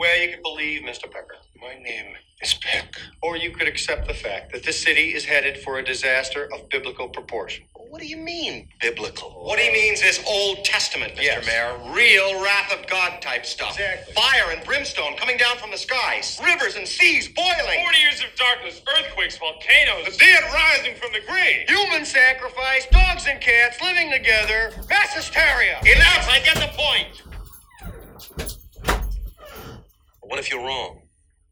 Well, you could believe, Mr. Pecker. My name is Peck. Or you could accept the fact that this city is headed for a disaster of biblical proportion. What do you mean, biblical? What he means is Old Testament, Mr. Yes. Mayor. Real wrath of God type stuff. Exactly. Fire and brimstone coming down from the skies. Rivers and seas boiling. 40 years of darkness, earthquakes, volcanoes. The dead rising from the grave. Human sacrifice, dogs and cats living together. Mass hysteria. Enough, I get the point. What if you're wrong?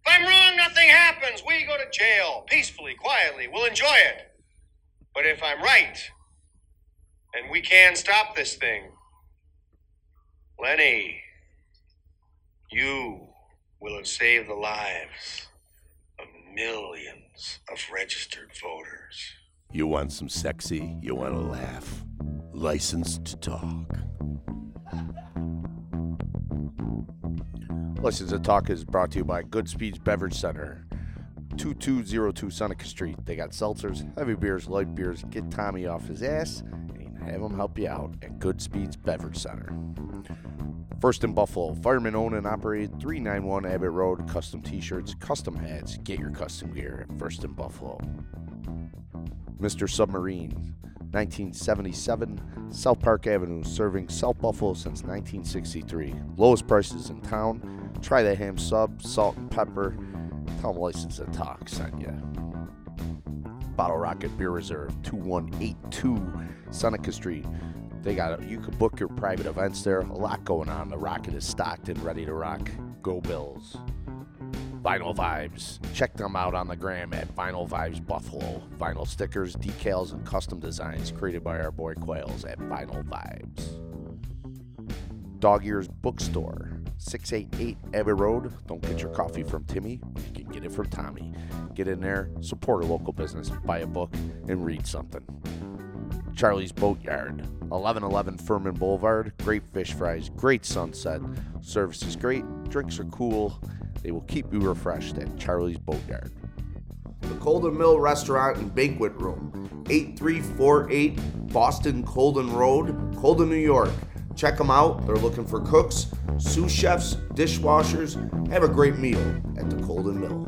If I'm wrong, nothing happens. We go to jail, peacefully, quietly. We'll enjoy it. But if I'm right, and we can stop this thing, Lenny, you will have saved the lives of millions of registered voters. You want some sexy, you want to laugh. Licensed to Talk. Lessons of Talk is brought to you by Good Speeds Beverage Center, 2202 Seneca Street. They got seltzers, heavy beers, light beers. Get Tommy off his ass and have him help you out at Good Speeds Beverage Center. First in Buffalo, firemen owned and operated, 391 Abbott Road. Custom t-shirts, custom hats. Get your custom gear at First in Buffalo. Mr. Submarine, 1977 South Park Avenue, serving South Buffalo since 1963. Lowest prices in town. Try the ham sub, salt and pepper. Tell them License to Talk sent you. Bottle Rocket Beer Reserve, 2182 Seneca Street. They got you could book your private events there. A lot going on. The Rocket is stocked and ready to rock. Go Bills. Vinyl Vibes. Check them out on the gram at Vinyl Vibes Buffalo. Vinyl stickers, decals, and custom designs created by our boy Quails at Vinyl Vibes. Dog Ears Bookstore, 688 Abbey Road. Don't get your coffee from Timmy. You can get it from Tommy. Get in there, support a local business, buy a book, and read something. Charlie's Boatyard, 1111 Furman Boulevard. Great fish fries, great sunset. Service is great, drinks are cool. They will keep you refreshed at Charlie's Boatyard. The Colden Mill Restaurant and Banquet Room, 8348 Boston Colden Road, Colden, New York. Check them out. They're looking for cooks, sous chefs, dishwashers. Have a great meal at the Colden Mill.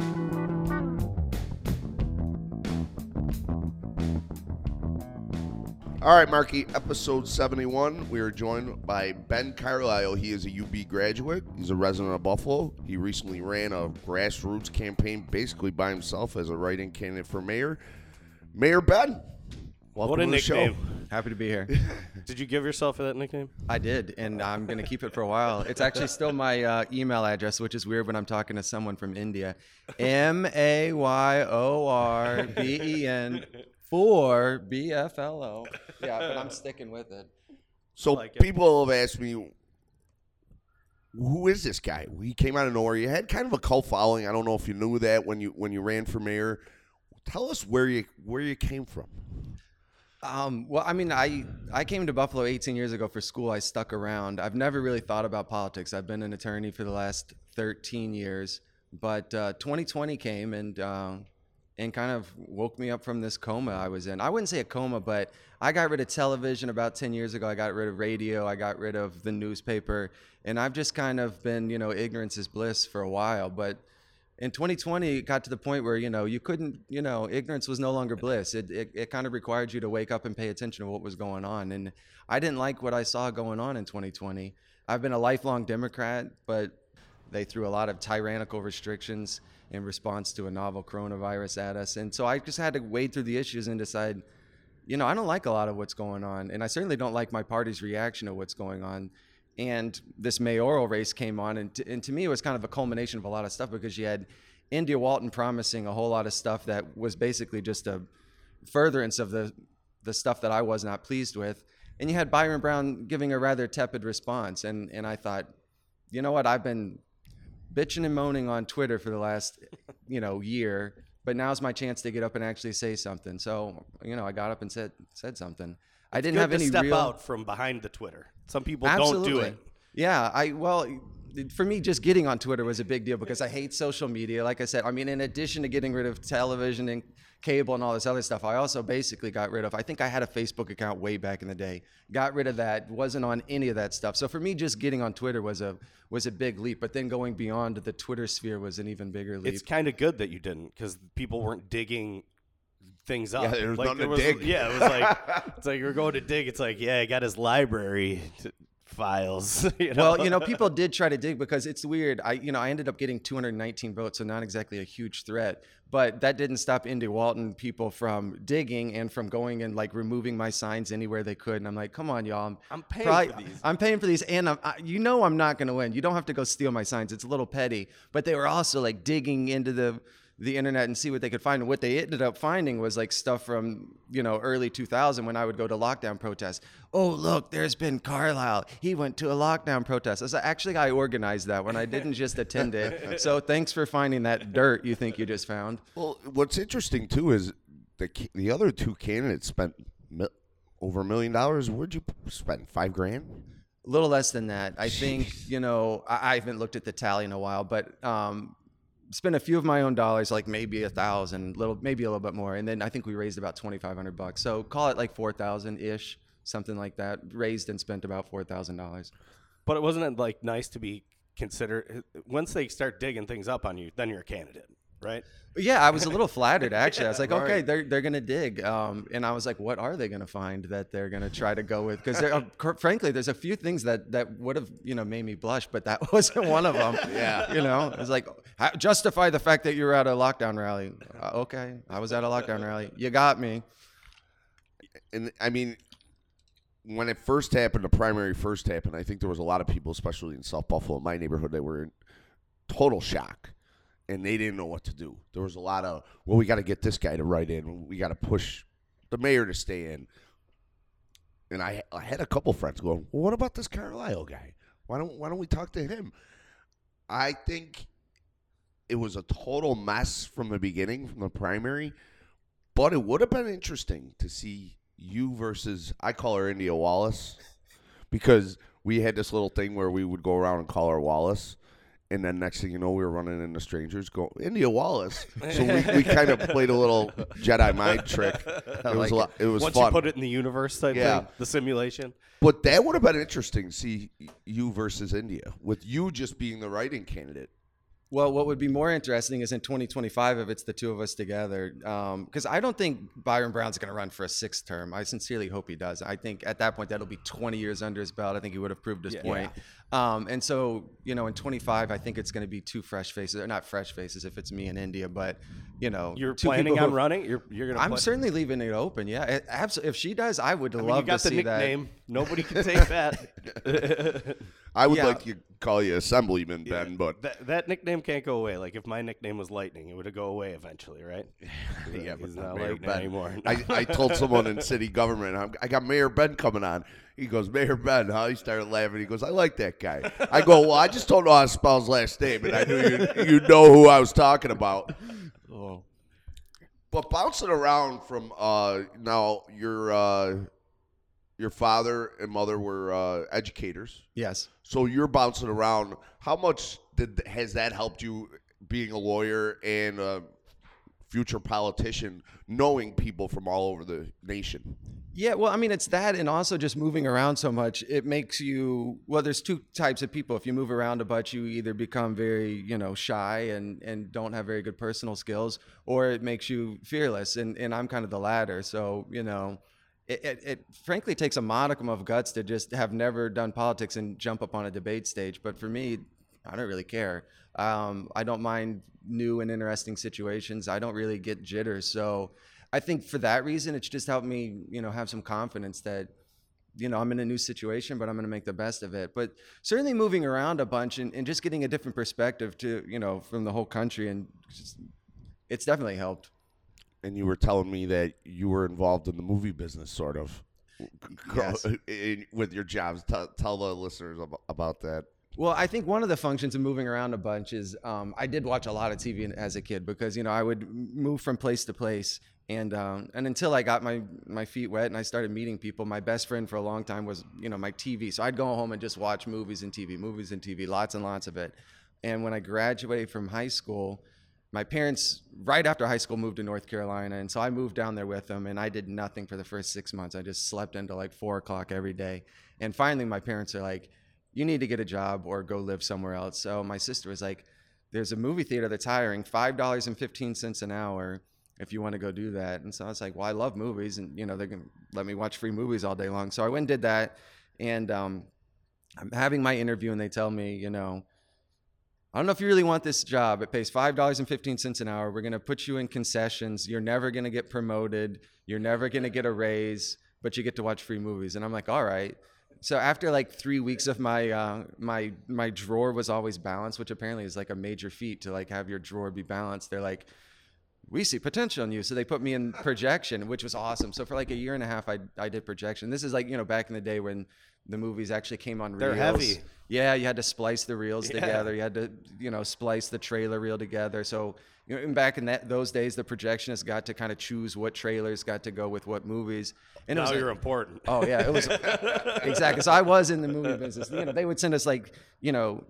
All right, Marky, episode 71. We are joined by Ben Carlisle. He is a UB graduate. He's a resident of Buffalo. He recently ran a grassroots campaign basically by himself as a write-in candidate for mayor. Mayor Ben, welcome to the nickname. Show. Happy to be here. Did you give yourself that nickname? I did, and I'm going to keep it for a while. It's actually still my email address, which is weird when I'm talking to someone from India. Mayorben. 4BFLO. Yeah, but I'm sticking with it. So like people have asked me, who is this guy? He came out of nowhere. You had kind of a cult following. I don't know if you knew that when you ran for mayor. Tell us where you came from. Well, I mean, I came to Buffalo 18 years ago for school. I stuck around. I've never really thought about politics. I've been an attorney for the last 13 years. But 2020 came and kind of woke me up from this coma I was in. I wouldn't say a coma, but I got rid of television about 10 years ago. I got rid of radio. I got rid of the newspaper. And I've just kind of been, ignorance is bliss for a while. But in 2020, it got to the point where, you couldn't, ignorance was no longer bliss. It kind of required you to wake up and pay attention to what was going on. And I didn't like what I saw going on in 2020. I've been a lifelong Democrat, but they threw a lot of tyrannical restrictions in response to a novel coronavirus at us. And so I just had to wade through the issues and decide, I don't like a lot of what's going on. And I certainly don't like my party's reaction to what's going on. And this mayoral race came on. And to me, it was kind of a culmination of a lot of stuff, because you had India Walton promising a whole lot of stuff that was basically just a furtherance of the stuff that I was not pleased with. And you had Byron Brown giving a rather tepid response. And I thought, you know what, I've been bitching and moaning on Twitter for the last, year, but now's my chance to get up and actually say something. So, I got up and said something. I didn't have any real step out from behind the Twitter. Some people Absolutely. Don't do it. Yeah, well, for me, just getting on Twitter was a big deal because I hate social media. Like I said, I mean, in addition to getting rid of television and cable and all this other stuff, I also basically got rid of, I think I had a Facebook account way back in the day, got rid of that, wasn't on any of that stuff. So for me, just getting on Twitter was a big leap, but then going beyond the Twitter sphere was an even bigger leap. It's kind of good that you didn't, because people weren't digging things up. Yeah, there was like, nothing to dig. Yeah, it was like, it's like you're going to dig. It's like, yeah, I got his library files. You know? Well, you know, people did try to dig because it's weird. I ended up getting 219 votes, so not exactly a huge threat, but that didn't stop India Walton people from digging and from going and like removing my signs anywhere they could. And I'm like, come on, y'all. I'm paying for these. I'm paying for these, and I'm not going to win. You don't have to go steal my signs. It's a little petty. But they were also like digging into the internet and see what they could find. And what they ended up finding was like stuff from, early 2000 when I would go to lockdown protests. Oh, look, there's Ben Carlisle. He went to a lockdown protest. I organized that one. I didn't just attend it. So thanks for finding that dirt you think you just found. Well, what's interesting too is the other two candidates spent over $1 million. Where'd you spend? $5,000? A little less than that. I think, I haven't looked at the tally in a while, but, spent a few of my own dollars, like maybe $1,000, maybe a little bit more, and then I think we raised about $2,500. So call it like $4,000 ish, something like that. Raised and spent about $4,000. But it wasn't like nice to be considered once they start digging things up on you. Then you're a candidate, right? Yeah, I was a little flattered actually. Yeah, I was like, okay, they're gonna dig, and I was like, what are they gonna find that they're gonna try to go with? Because frankly, there's a few things that would have made me blush, but that wasn't one of them. Yeah, I was like, justify the fact that you were at a lockdown rally. Okay, I was at a lockdown rally. You got me. And I mean, when it first happened, the primary first happened, I think there was a lot of people, especially in South Buffalo, in my neighborhood, that were in total shock. And they didn't know what to do. There was a lot of, well, we got to get this guy to write in. We got to push the mayor to stay in. And I had a couple friends going, well, what about this Carlisle guy? Why don't we talk to him? I think it was a total mess from the beginning, from the primary. But it would have been interesting to see you versus, I call her India Wallace, because we had this little thing where we would go around and call her Wallace. And then next thing you know, we were running into strangers. Go India Wallace. So we kind of played a little Jedi mind trick. It was once fun. Once you put it in the universe type thing, the simulation. But that would have been interesting to see you versus India, with you just being the writing candidate. Well, what would be more interesting is in 2025 if it's the two of us together. Because I don't think Byron Brown's going to run for a sixth term. I sincerely hope he does. I think at that point, that'll be 20 years under his belt. I think he would have proved his point. Yeah. And so, in 25, I think it's going to be two fresh faces. Or not fresh faces if it's me and India, but, You're two planning on running? You're going to I'm certainly leaving it open, yeah. Absolutely. If she does, I would love to see that. You got the nickname. Nobody can take that. I would like to call you Assemblyman, Ben, but... That nickname can't go away. Like, if my nickname was Lightning, it would go away eventually, right? Yeah, but not Mayor Lightning Ben anymore. I told someone in city government, I got Mayor Ben coming on. He goes, Mayor Ben, huh? He started laughing. He goes, I like that guy. I go, well, I just don't know how to spell his last name, and I knew you know who I was talking about. Oh. But bouncing around from now your father and mother were educators. Yes. So you're bouncing around. How much has that helped you being a lawyer and a future politician, knowing people from all over the nation? Yeah, well, I mean, it's that, and also just moving around so much. It makes you, well, there's two types of people. If you move around a bunch, you either become very, shy and don't have very good personal skills, or it makes you fearless, and I'm kind of the latter. So, It frankly takes a modicum of guts to just have never done politics and jump up on a debate stage. But for me, I don't really care. I don't mind new and interesting situations. I don't really get jitters. So I think for that reason, it's just helped me, have some confidence that, I'm in a new situation, but I'm going to make the best of it. But certainly moving around a bunch and just getting a different perspective to, from the whole country. And just, it's definitely helped. And you were telling me that you were involved in the movie business, sort of, yes. With your jobs. Tell the listeners about that. Well, I think one of the functions of moving around a bunch is I did watch a lot of TV as a kid because, I would move from place to place. And until I got my feet wet and I started meeting people, my best friend for a long time was, you know, my TV. So I'd go home and just watch movies and TV, lots and lots of it. And when I graduated from high school, my parents, right after high school, moved to North Carolina. And so I moved down there with them, and I did nothing for the first 6 months. I just slept until like 4 o'clock every day. And finally, my parents are like, you need to get a job or go live somewhere else. So my sister was like, there's a movie theater that's hiring $5.15 an hour if you want to go do that. And so I was like, well, I love movies, and you know, they're going to let me watch free movies all day long. So I went and did that. And I'm having my interview, and they tell me, you know, I don't know if you really want this job. It pays $5.15 an hour. We're going to put you in concessions. You're never going to get promoted. You're never going to get a raise, but you get to watch free movies. And I'm like, all right. So after like 3 weeks of my drawer was always balanced, which apparently is like a major feat to like have your drawer be balanced. They're like, we see potential in you. So they put me in projection, which was awesome. So for like a year and a half, I did projection. This is like, you know, back in the day when the movies actually came on reels. They're heavy. Yeah, you had to splice the reels together. You had to, you know, splice the trailer reel together. So, you know, and back in those days, the projectionist got to kind of choose what trailers got to go with what movies. And now you're important. Oh, yeah. It was exactly. So I was in the movie business. You know, they would send us like, you know,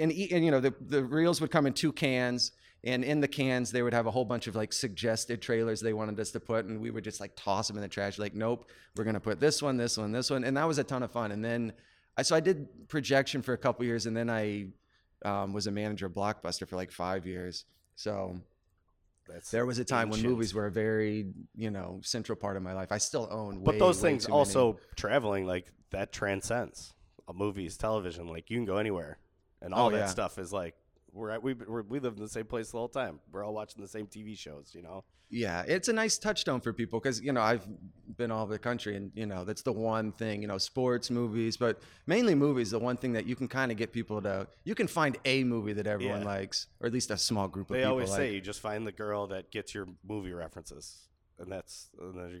and you know, the reels would come in two cans. And in the cans, they would have a whole bunch of like suggested trailers they wanted us to put. And we would just like toss them in the trash. Like, nope, we're going to put this one, this one, this one. And that was a ton of fun. And then so I did projection for a couple years. And then I was a manager of Blockbuster for like 5 years. So there was a time when movies were a very, you know, central part of my life. I still own. But those things also traveling, like that transcends movies, television, like you can go anywhere. And all that stuff is like. We live in the same place the whole time. We're all watching the same TV shows, you know? Yeah, it's a nice touchstone for people because, you know, I've been all over the country and, you know, that's the one thing, you know, sports, movies, but mainly movies, the one thing that you can kind of get people to, you can find a movie that everyone likes, or at least a small group of people. They always say you just find the girl that gets your movie references. And then you're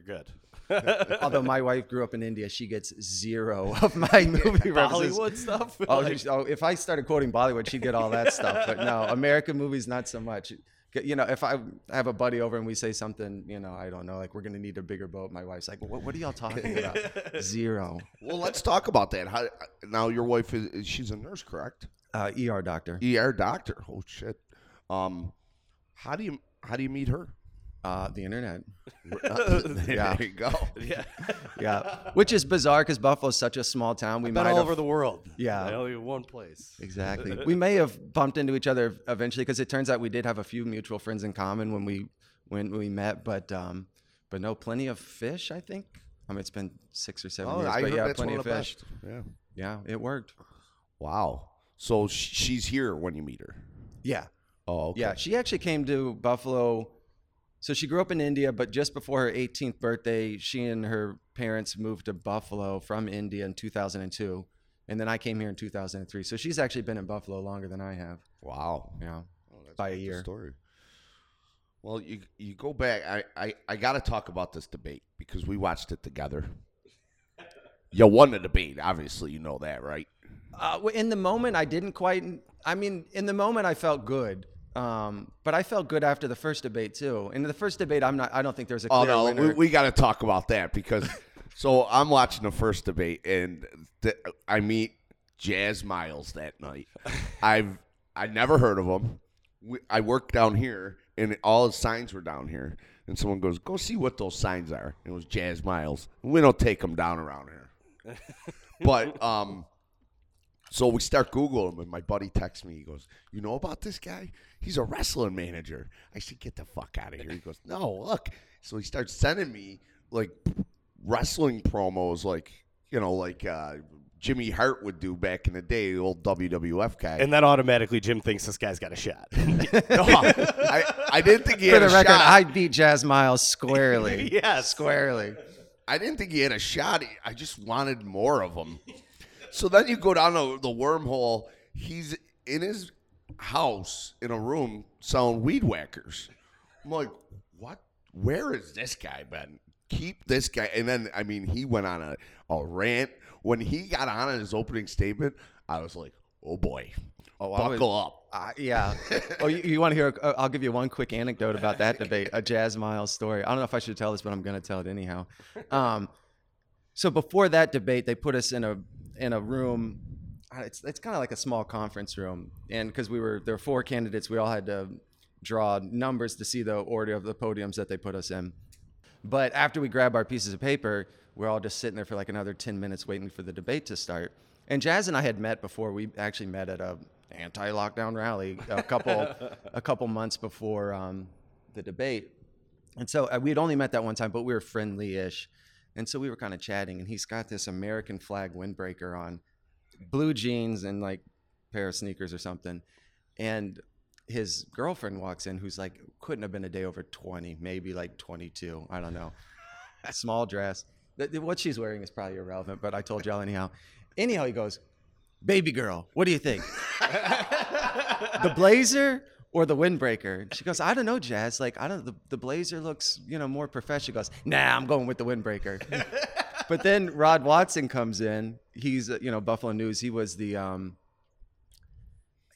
good. Although my wife grew up in India, she gets zero of my movie references. Bollywood stuff? Oh, if I started quoting Bollywood, she'd get all that stuff. But no, American movies, not so much. You know, if I have a buddy over and we say something, you know, I don't know, like we're going to need a bigger boat. My wife's like, well, what are y'all talking about? Zero. Well, let's talk about that. How, now your wife, she's a nurse, correct? ER doctor. ER doctor. Oh, shit. How do you meet her? The internet. There you go. Yeah. Which is bizarre because Buffalo's such a small town. I've been all over the world. Yeah. Only one place. Exactly. We may have bumped into each other eventually because it turns out we did have a few mutual friends in common when we met. But no, Plenty of Fish, I think. I mean, it's been 6 or 7 years. I heard that's Plenty of Fish. Yeah, it worked. Wow. So she's here when you meet her. Yeah. Oh, okay. Yeah, she actually came to Buffalo. So she grew up in India, but just before her 18th birthday, she and her parents moved to Buffalo from India in 2002. And then I came here in 2003. So she's actually been in Buffalo longer than I have. Wow. Yeah. Oh, that's by a year. Story. Well, you go back. I got to talk about this debate because we watched it together. You won the debate. Obviously, you know that, right? In the moment, I didn't quite. I mean, in the moment, I felt good. But I felt good after the first debate too. And in the first debate, I don't think there's a clear winner. We got to talk about that because so I'm watching the first debate and I meet Jazz Miles that night. I never heard of him. I worked down here and all his signs were down here. And someone goes, go see what those signs are. And it was Jazz Miles. We don't take them down around here. But, so we start Googling him, and my buddy texts me. He goes, you know about this guy? He's a wrestling manager. I said, get the fuck out of here. He goes, no, look. So he starts sending me, like, wrestling promos, like, you know, like Jimmy Hart would do back in the day, the old WWF guy. And then automatically Jim thinks this guy's got a shot. No, I didn't think he had a shot. For the record, I beat Jazz Miles squarely. Yeah, squarely. I didn't think he had a shot. I just wanted more of him. So then you go down the wormhole. He's in his house in a room selling weed whackers. I'm like, what? Where is this guy been? Keep this guy. And then, I mean, he went on a rant. When he got on in his opening statement, I was like, oh, boy. Buckle up. Yeah. Oh, you want to hear? I'll give you one quick anecdote about that debate, a Jazz Miles story. I don't know if I should tell this, but I'm going to tell it anyhow. So before that debate, they put us in a room. It's kind of like a small conference room, and because there were four candidates, we all had to draw numbers to see the order of the podiums that they put us in. But after we grab our pieces of paper, we're all just sitting there for like another 10 minutes waiting for the debate to start. And Jazz and I had met before. We actually met at a anti-lockdown rally a couple months before the debate. And so we had only met that one time, but we were friendly-ish. And so we were kind of chatting, and he's got this American flag windbreaker on, blue jeans and like a pair of sneakers or something. And his girlfriend walks in, who's like, couldn't have been a day over 20, maybe like 22. I don't know. A small dress. What she's wearing is probably irrelevant, but I told y'all anyhow. Anyhow, he goes, "Baby girl, what do you think? The blazer or the windbreaker?" She goes, "I don't know, Jazz. Like, I don't. The blazer looks, more professional." She goes, "Nah, I'm going with the windbreaker." But then Rod Watson comes in. He's, Buffalo News. He was the,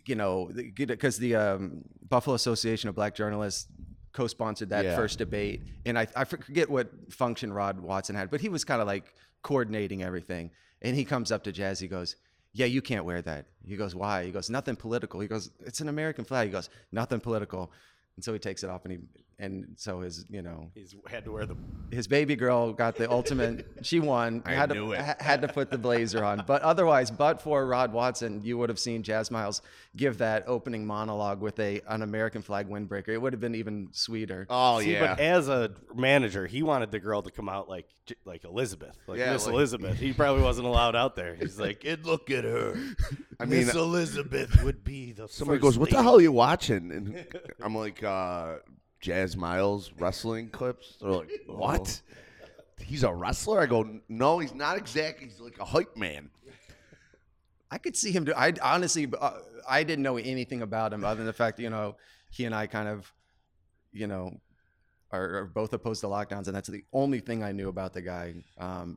because the Buffalo Association of Black Journalists co-sponsored that first debate, and I forget what function Rod Watson had, but he was kind of like coordinating everything. And he comes up to Jazz. He goes, "Yeah, you can't wear that." He goes, "Why?" He goes, "Nothing political." He goes, "It's an American flag." He goes, "Nothing political." And so he takes it off, and so his, he's had to wear his baby girl got the ultimate. She won. Had to put the blazer on. But otherwise, but for Rod Watson, you would have seen Jazz Miles give that opening monologue with an American flag windbreaker. It would have been even sweeter. Oh, see, yeah. But as a manager, he wanted the girl to come out like Elizabeth, Miss Elizabeth. He probably wasn't allowed out there. He's like, look at her. I mean, Miss Elizabeth would be the. Somebody goes, "What the hell are you watching?" And I'm like, Jazz Miles wrestling clips. They're like, "What? He's a wrestler?" I go, "No, he's not exactly. He's like a hype man." I could see him do. I honestly, I didn't know anything about him other than the fact, he and I kind of, are both opposed to lockdowns, and that's the only thing I knew about the guy.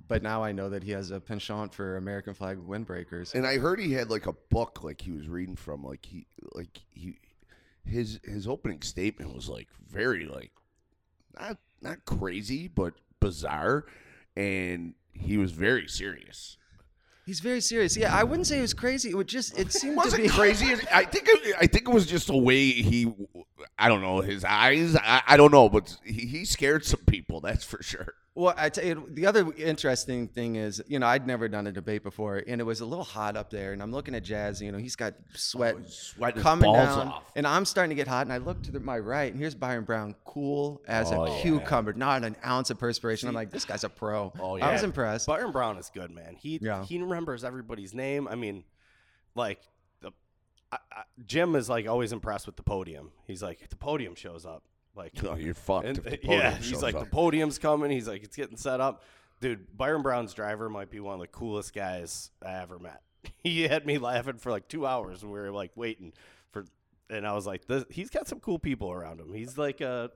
But now I know that he has a penchant for American flag windbreakers. And I heard he had like a book, like he was reading from, His opening statement was like very not crazy but bizarre, and he was very serious. He's very serious. Yeah, I wouldn't say it was crazy. It would just seemed to be crazy. I think it was just the way he, I don't know, his eyes. I don't know, but he scared some people. That's for sure. Well, I tell you, the other interesting thing is, I'd never done a debate before, and it was a little hot up there, and I'm looking at Jazz. He's got sweat coming down, off. And I'm starting to get hot. And I look to my right, and here's Byron Brown, cool as a cucumber, not an ounce of perspiration. I'm like, this guy's a pro. Oh, yeah. I was impressed. Byron Brown is good, man. He remembers everybody's name. I mean, Jim is always impressed with the podium. He's like, if the podium shows up, no, you're fucked. He's like, the podium's coming. He's like, it's getting set up. Dude, Byron Brown's driver might be one of the coolest guys I ever met. He had me laughing for 2 hours, and we were waiting for. And I was like, he's got some cool people around him. He's like a.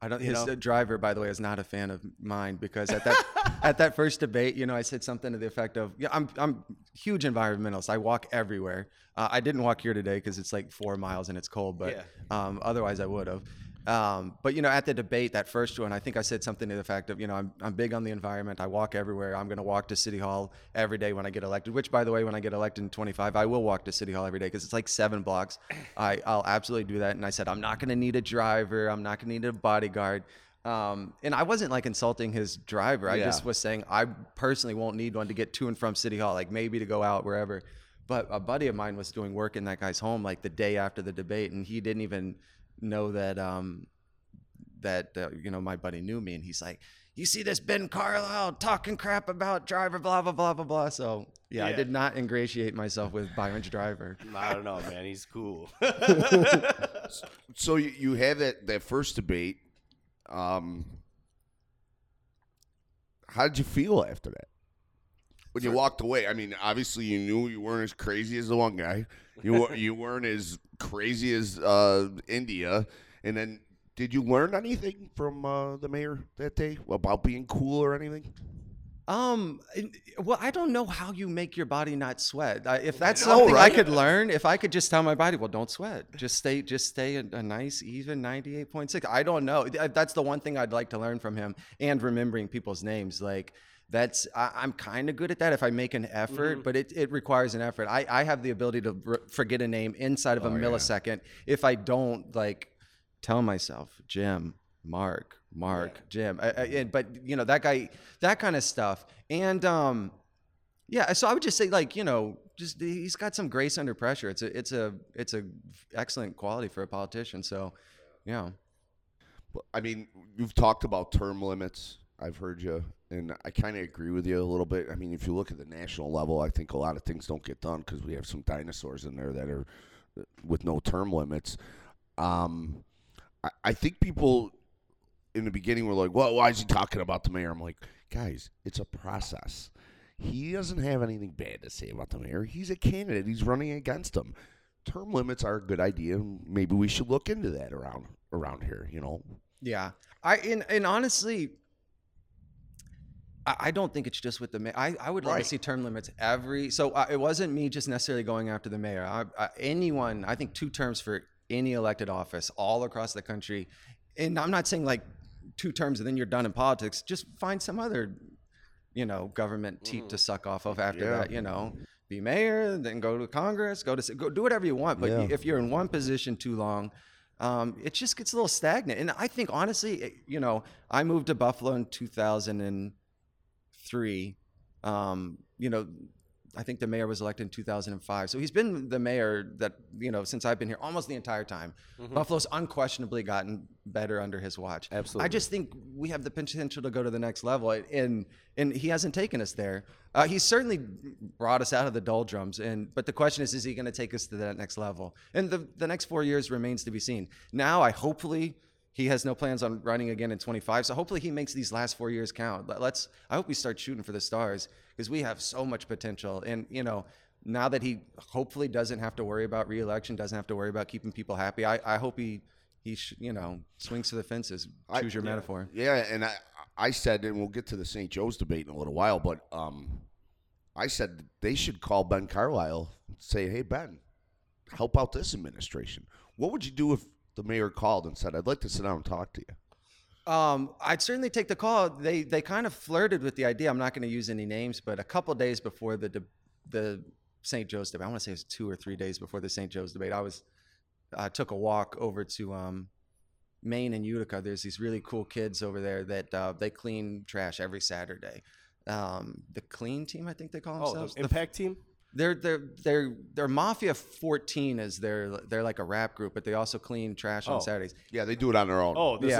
I don't. His driver, by the way, is not a fan of mine because at that at that first debate, I said something to the effect of, "Yeah, I'm huge environmentalist. I walk everywhere. I didn't walk here today because it's 4 miles and it's cold, but otherwise I would have." But at the debate, that first one, I think I said something to the effect of, I'm big on the environment. I walk everywhere. I'm going to walk to City Hall every day when I get elected, which, by the way, when I get elected in 25, I will walk to City Hall every day because it's 7 blocks. I'll absolutely do that. And I said, I'm not going to need a driver. I'm not going to need a bodyguard. And I wasn't insulting his driver. I just was saying I personally won't need one to get to and from City Hall, maybe to go out wherever. But a buddy of mine was doing work in that guy's home the day after the debate, and he didn't even know that my buddy knew me, and he's like, "You see this Ben Carlisle talking crap about driver blah blah blah blah blah." So I did not ingratiate myself with Byron's driver. I don't know, man, he's cool. So you have that first debate. How did you feel after that? When you walked away, I mean, obviously you knew you weren't as crazy as the one guy. You weren't as crazy as India. And then did you learn anything from the mayor that day about being cool or anything? Well, I don't know how you make your body not sweat. If that's something I could learn, if I could just tell my body, well, don't sweat. Just stay a nice, even 98.6. I don't know. That's the one thing I'd like to learn from him, and remembering people's names. Like, that's, I'm kind of good at that if I make an effort, mm-hmm. but it requires an effort. I have the ability to forget a name inside of a millisecond if I don't, like, tell myself, Jim, Mark, Jim, but you know, that guy, that kind of stuff. And, so I would just say, like, you know, just, he's got some grace under pressure. It's a excellent quality for a politician. So, yeah. I mean, you've talked about term limits. I've heard you, and I kind of agree with you a little bit. I mean, if you look at the national level, I think a lot of things don't get done because we have some dinosaurs in there that are with no term limits. I think people in the beginning were like, well, why is he talking about the mayor? I'm like, guys, it's a process. He doesn't have anything bad to say about the mayor. He's a candidate. He's running against him. Term limits are a good idea. Maybe we should look into that around here, you know? Yeah. And honestly, I don't think it's just with the mayor. I would like to see term limits every. So it wasn't me just necessarily going after the mayor. Anyone, I think 2 terms for any elected office all across the country. And I'm not saying like 2 terms and then you're done in politics. Just find some other, you know, government teat to suck off of after that, you know. Be mayor, then go to Congress, go do whatever you want. But if you're in one position too long, it just gets a little stagnant. And I think, honestly, you know, I moved to Buffalo in 2003. You know, I think the mayor was elected in 2005. So he's been the mayor that, you know, since I've been here almost the entire time. Mm-hmm. Buffalo's unquestionably gotten better under his watch. Absolutely. I just think we have the potential to go to the next level, and he hasn't taken us there. He's certainly brought us out of the doldrums, but the question is he going to take us to that next level? And the next 4 years remains to be seen. Now, hopefully he has no plans on running again in 25, so hopefully he makes these last 4 years count. I hope we start shooting for the stars, because we have so much potential. And, you know, now that he hopefully doesn't have to worry about re-election, doesn't have to worry about keeping people happy, I hope he you know, swings to the fences. Choose your metaphor. Yeah, and I said, and we'll get to the St. Joe's debate in a little while, but I said they should call Ben Carlisle and say, hey, Ben, help out this administration. What would you do if the mayor called and said, I'd like to sit down and talk to you? I'd certainly take the call. They kind of flirted with the idea. I'm not going to use any names, but a couple days before the St. Joe's debate, I want to say it was 2 or 3 days before the St. Joe's debate, I took a walk over to Maine and Utica. There's these really cool kids over there that they clean trash every Saturday. The clean team, I think they call themselves. The Impact team? They're Mafia 14 is they're like a rap group, but they also clean trash on Saturdays. Yeah, they do it on their own. Oh, this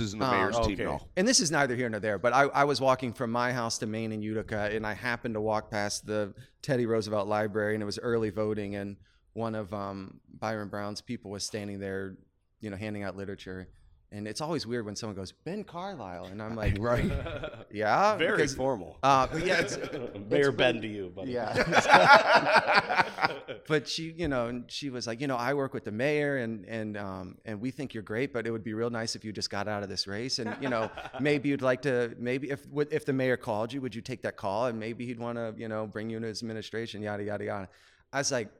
isn't the mayor's team at all. And this is neither here nor there. But I was walking from my house to Maine and Utica, and I happened to walk past the Teddy Roosevelt Library, and it was early voting, and one of Byron Brown's people was standing there, you know, handing out literature. And it's always weird when someone goes, Ben Carlisle. And I'm like, right. Yeah. Very formal. Mayor Ben to you, buddy. Yeah. But she, you know, and she was like, you know, I work with the mayor and we think you're great, but it would be real nice if you just got out of this race. And, you know, maybe if the mayor called you, would you take that call? And maybe he'd want to, you know, bring you into his administration, yada, yada, yada. I was like,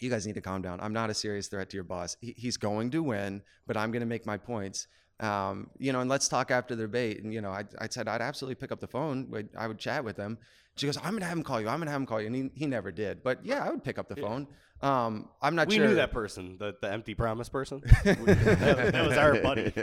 you guys need to calm down. I'm not a serious threat to your boss. He's going to win, but I'm going to make my points. You know, and let's talk after the debate. And, you know, I said I'd absolutely pick up the phone. I would chat with him. She goes, I'm going to have him call you. And he never did. But, yeah, I would pick up the phone. I'm not sure. We knew that person, the empty promise person. That was our buddy.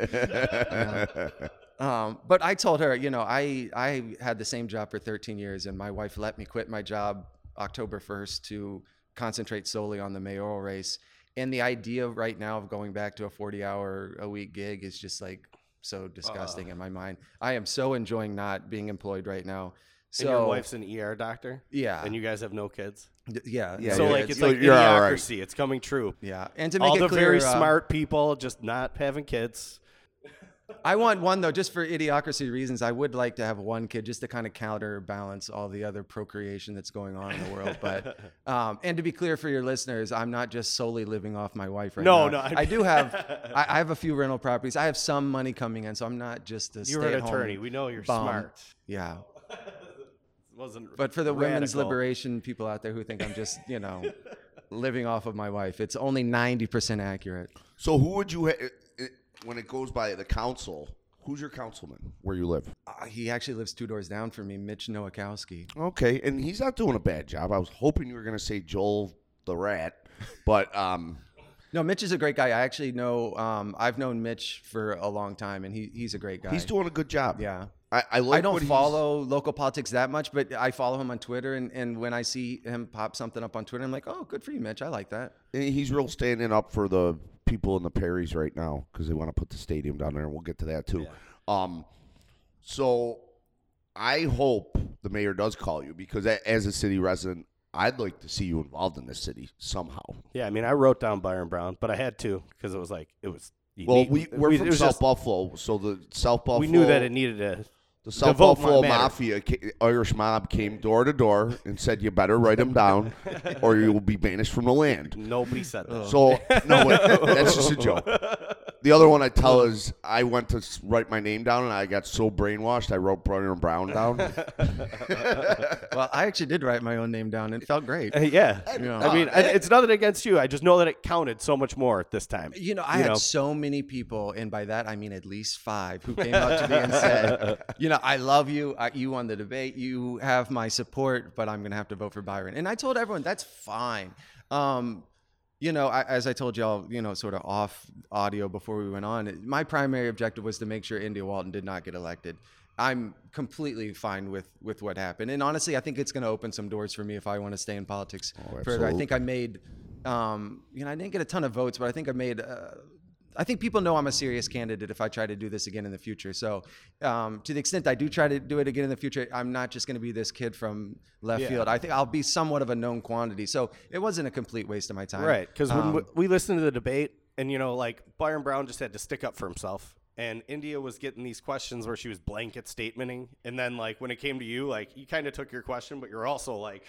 But I told her, you know, I had the same job for 13 years, and my wife let me quit my job October 1st to – concentrate solely on the mayoral race. And the idea right now of going back to a 40-hour-a-week gig is just like so disgusting in my mind. I am so enjoying not being employed right now. So, and your wife's an ER doctor? Yeah. And you guys have no kids? Yeah. So like it's like Idiocracy. Right. It's coming true. Yeah. And to make it clear, all the very smart people just not having kids. I want one, though, just for Idiocracy reasons. I would like to have one kid just to kind of counterbalance all the other procreation that's going on in the world. But and to be clear for your listeners, I'm not just solely living off my wife now. No, I do have I have a few rental properties. I have some money coming in, so I'm not just a stay-at-home. You're an attorney. We know you're smart. Yeah. Wasn't but for the radical. Women's liberation people out there who think I'm just, you know, living off of my wife, it's only 90% accurate. So who would you, when it goes by the council, who's your councilman where you live? He actually lives two doors down from me, Mitch Nowakowski. Okay, and he's not doing a bad job. I was hoping you were going to say Joel the Rat, but... No, Mitch is a great guy. I actually know, I've known Mitch for a long time, and he's a great guy. He's doing a good job. Yeah. I don't follow local politics that much, but I follow him on Twitter, and when I see him pop something up on Twitter, I'm like, oh, good for you, Mitch. I like that. And he's real standing up for the people in the Perrys right now because they want to put the stadium down there, and we'll get to that too. Yeah. So I hope the mayor does call you because as a city resident, I'd like to see you involved in this city somehow. Yeah, I mean, I wrote down Byron Brown, but I had to because it was like it was. Well, we're from South Buffalo, so the South Buffalo. We knew that it needed a. The South Buffalo Mafia, Irish mob, came door to door and said, "You better write them down, or you will be banished from the land." Nobody said that. So no, wait, that's just a joke. The other one I tell is I went to write my name down, and I got so brainwashed I wrote Byron Brown down. Well, I actually did write my own name down, and it felt great. Yeah. You know. I mean, it's nothing against you. I just know that it counted so much more this time. You know, I had so many people, and by that I mean at least five, who came up to me and said, you know, I love you. You won the debate. You have my support, but I'm going to have to vote for Byron. And I told everyone, that's fine. You know, as I told y'all, you know, sort of off audio before we went on, my primary objective was to make sure India Walton did not get elected. I'm completely fine with what happened. And honestly, I think it's going to open some doors for me if I want to stay in politics further. I think I made, you know, I didn't get a ton of votes, but I think I made, I think people know I'm a serious candidate if I try to do this again in the future. So to the extent I do try to do it again in the future, I'm not just going to be this kid from left field. I think I'll be somewhat of a known quantity. So it wasn't a complete waste of my time. Right. Because when we listened to the debate and, you know, like Byron Brown just had to stick up for himself. And India was getting these questions where she was blanket statementing. And then, like, when it came to you, like, you kind of took your question, but you're also like,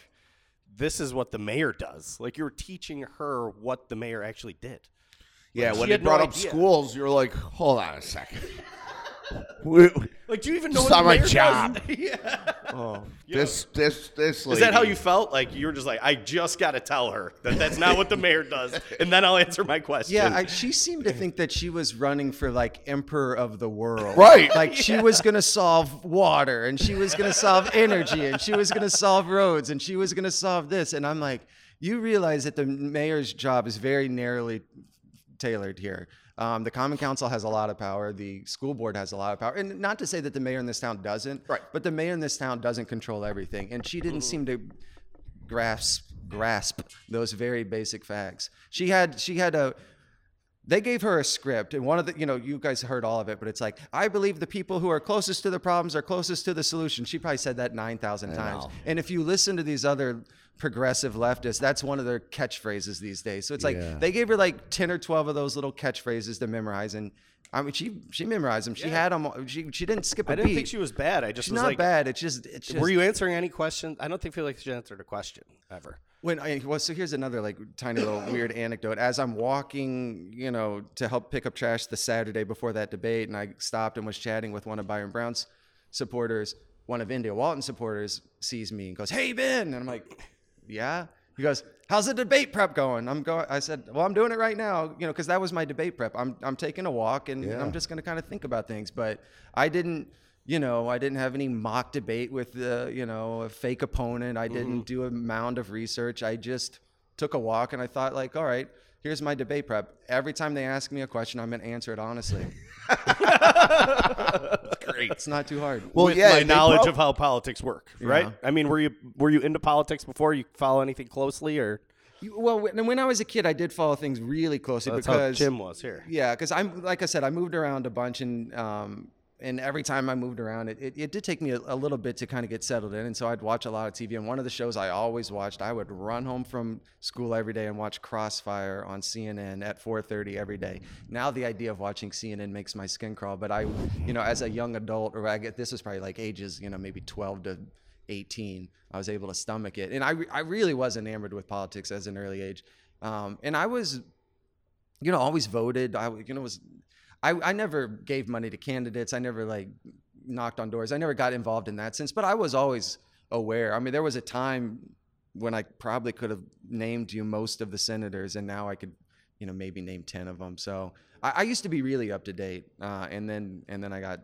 this is what the mayor does. Like, you were teaching her what the mayor actually did. Yeah, like when it brought up schools, you're like, hold on a second. Like, do you even know what the mayor does? It's not my job. Yeah. Oh, this lady. Is that how you felt? Like, you were just like, I just got to tell her that that's not what the mayor does, and then I'll answer my question. Yeah, she seemed to think that she was running for, like, emperor of the world. Right. Like, she was going to solve water, and she was going to solve energy, and she was going to solve roads, and she was going to solve this. And I'm like, you realize that the mayor's job is very narrowly tailored here. The Common Council has a lot of power. The school board has a lot of power. And not to say that the mayor in this town doesn't, right, but the mayor in this town doesn't control everything. And she didn't seem to grasp those very basic facts. They gave her a script, and one of the, you know, you guys heard all of it, but it's like, I believe the people who are closest to the problems are closest to the solution. She probably said that 9,000 times. And if you listen to these other progressive leftists, that's one of their catchphrases these days. So it's like, they gave her like 10 or 12 of those little catchphrases to memorize. And I mean, she memorized them. She had them. She didn't skip a beat. I didn't think she was bad. She's was not like, bad. It's just. Were you answering any questions? I don't feel like she answered a question ever. So here's another like tiny little weird anecdote. As I'm walking, you know, to help pick up trash the Saturday before that debate, and I stopped and was chatting with one of Byron Brown's supporters. One of India Walton's supporters sees me and goes, "Hey Ben," and I'm like, "Yeah." He goes, "How's the debate prep going?" I said, "Well, I'm doing it right now, you know, because that was my debate prep. I'm taking a walk and I'm just going to kind of think about things, but I didn't." You know, I didn't have any mock debate with, you know, a fake opponent. I didn't do a mound of research. I just took a walk and I thought, like, all right, here's my debate prep. Every time they ask me a question, I'm going to answer it honestly. Great. It's not too hard. Well, my knowledge of how politics work, right? Yeah. I mean, were you into politics before? You follow anything closely or? Well, when I was a kid, I did follow things really closely because Jim was here. Yeah, because like I said, I moved around a bunch and every time I moved around, it did take me a little bit to kind of get settled in. And so I'd watch a lot of TV. And one of the shows I always watched, I would run home from school every day and watch Crossfire on CNN at 4:30 every day. Now the idea of watching CNN makes my skin crawl. But I, you know, as a young adult, this was probably like ages, you know, maybe 12 to 18, I was able to stomach it. And I really was enamored with politics as an early age. And I was, you know, always voted. I never gave money to candidates. I never like knocked on doors. I never got involved in that sense, but I was always aware. I mean, there was a time when I probably could have named you most of the senators, and now I could, you know, maybe name 10 of them. So I used to be really up to date. And then I got,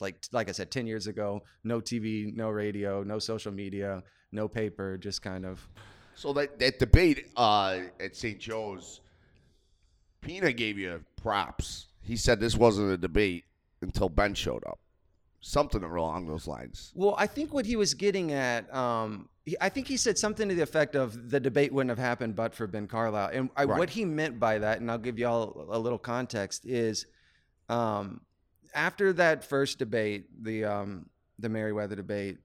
like I said, 10 years ago, no TV, no radio, no social media, no paper, just kind of. So that debate at St. Joe's, Pina gave you props. He said this wasn't a debate until Ben showed up. Something along those lines. Well, I think what he was getting at, I think he said something to the effect of the debate wouldn't have happened but for Ben Carlisle. And what he meant by that, and I'll give you all a little context, is after that first debate, the Merriweather debate,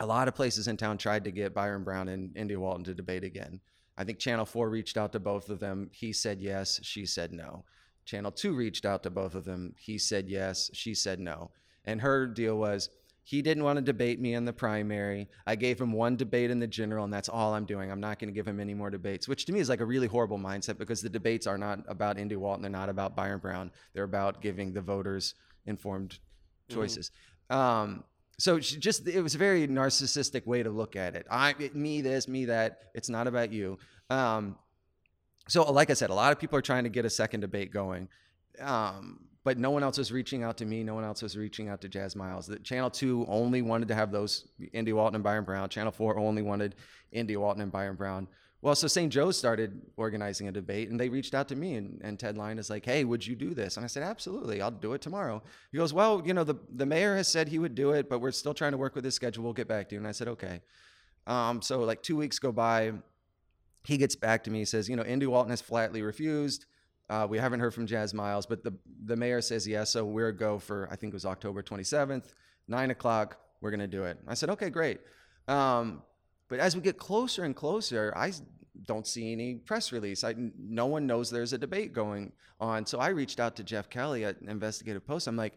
a lot of places in town tried to get Byron Brown and India Walton to debate again. I think Channel 4 reached out to both of them. He said yes, she said no. Channel 2 reached out to both of them. He said yes, she said no. And her deal was, he didn't want to debate me in the primary. I gave him one debate in the general, and that's all I'm doing. I'm not going to give him any more debates, which to me is like a really horrible mindset, because the debates are not about India Walton. They're not about Byron Brown. They're about giving the voters informed choices. Mm-hmm. So it was a very narcissistic way to look at it. Me this, me that. It's not about you. So like I said, a lot of people are trying to get a second debate going. But no one else was reaching out to me. No one else was reaching out to Jazz Miles. Channel 2 only wanted to have those India Walton and Byron Brown. Channel 4 only wanted India Walton and Byron Brown. Well, so St. Joe's started organizing a debate, and they reached out to me, and Ted Lina is like, hey, would you do this? And I said, absolutely, I'll do it tomorrow. He goes, well, you know, the mayor has said he would do it, but we're still trying to work with his schedule. We'll get back to you. And I said, okay. So like 2 weeks go by. He gets back to me. He says, you know, India Walton has flatly refused. We haven't heard from Jazz Miles, but the mayor says yes, so we're go for, I think it was October 27th, 9 o'clock, we're going to do it. I said, okay, great. But as we get closer and closer, I don't see any press release. No one knows there's a debate going on. So I reached out to Jeff Kelly at Investigative Post. I'm like,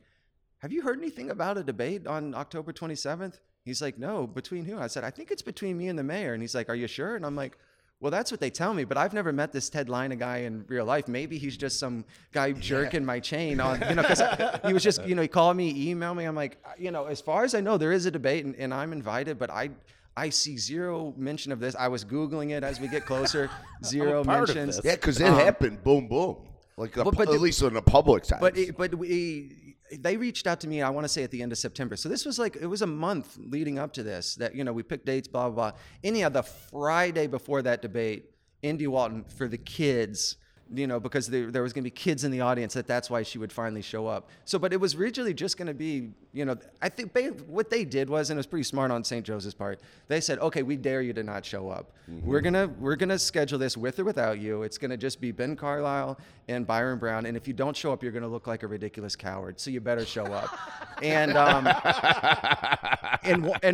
have you heard anything about a debate on October 27th? He's like, no, between who? I said, I think it's between me and the mayor. And he's like, are you sure? And I'm like, well, that's what they tell me, but I've never met this Ted Lina guy in real life. Maybe he's just some guy jerking my chain on, you know, because he was just, you know, he called me, emailed me. I'm like, you know, as far as I know, there is a debate and I'm invited, but I see zero mention of this. I was Googling it as we get closer, zero mentions. Yeah, because it happened, boom, boom. Like at least on the public side. They reached out to me, I want to say at the end of September. So this was like, it was a month leading up to this that, you know, we picked dates, blah, blah, blah. Anyhow, the Friday before that debate, India Walton, for the kids, you know, because there was going to be kids in the audience, that's why she would finally show up. So, but it was originally just going to be, you know, I think what they did was, and it was pretty smart on St. Joseph's part, they said, okay, we dare you to not show up. Mm-hmm. We're going to schedule this with or without you. It's going to just be Ben Carlisle and Byron Brown. And if you don't show up, you're going to look like a ridiculous coward. So you better show up. And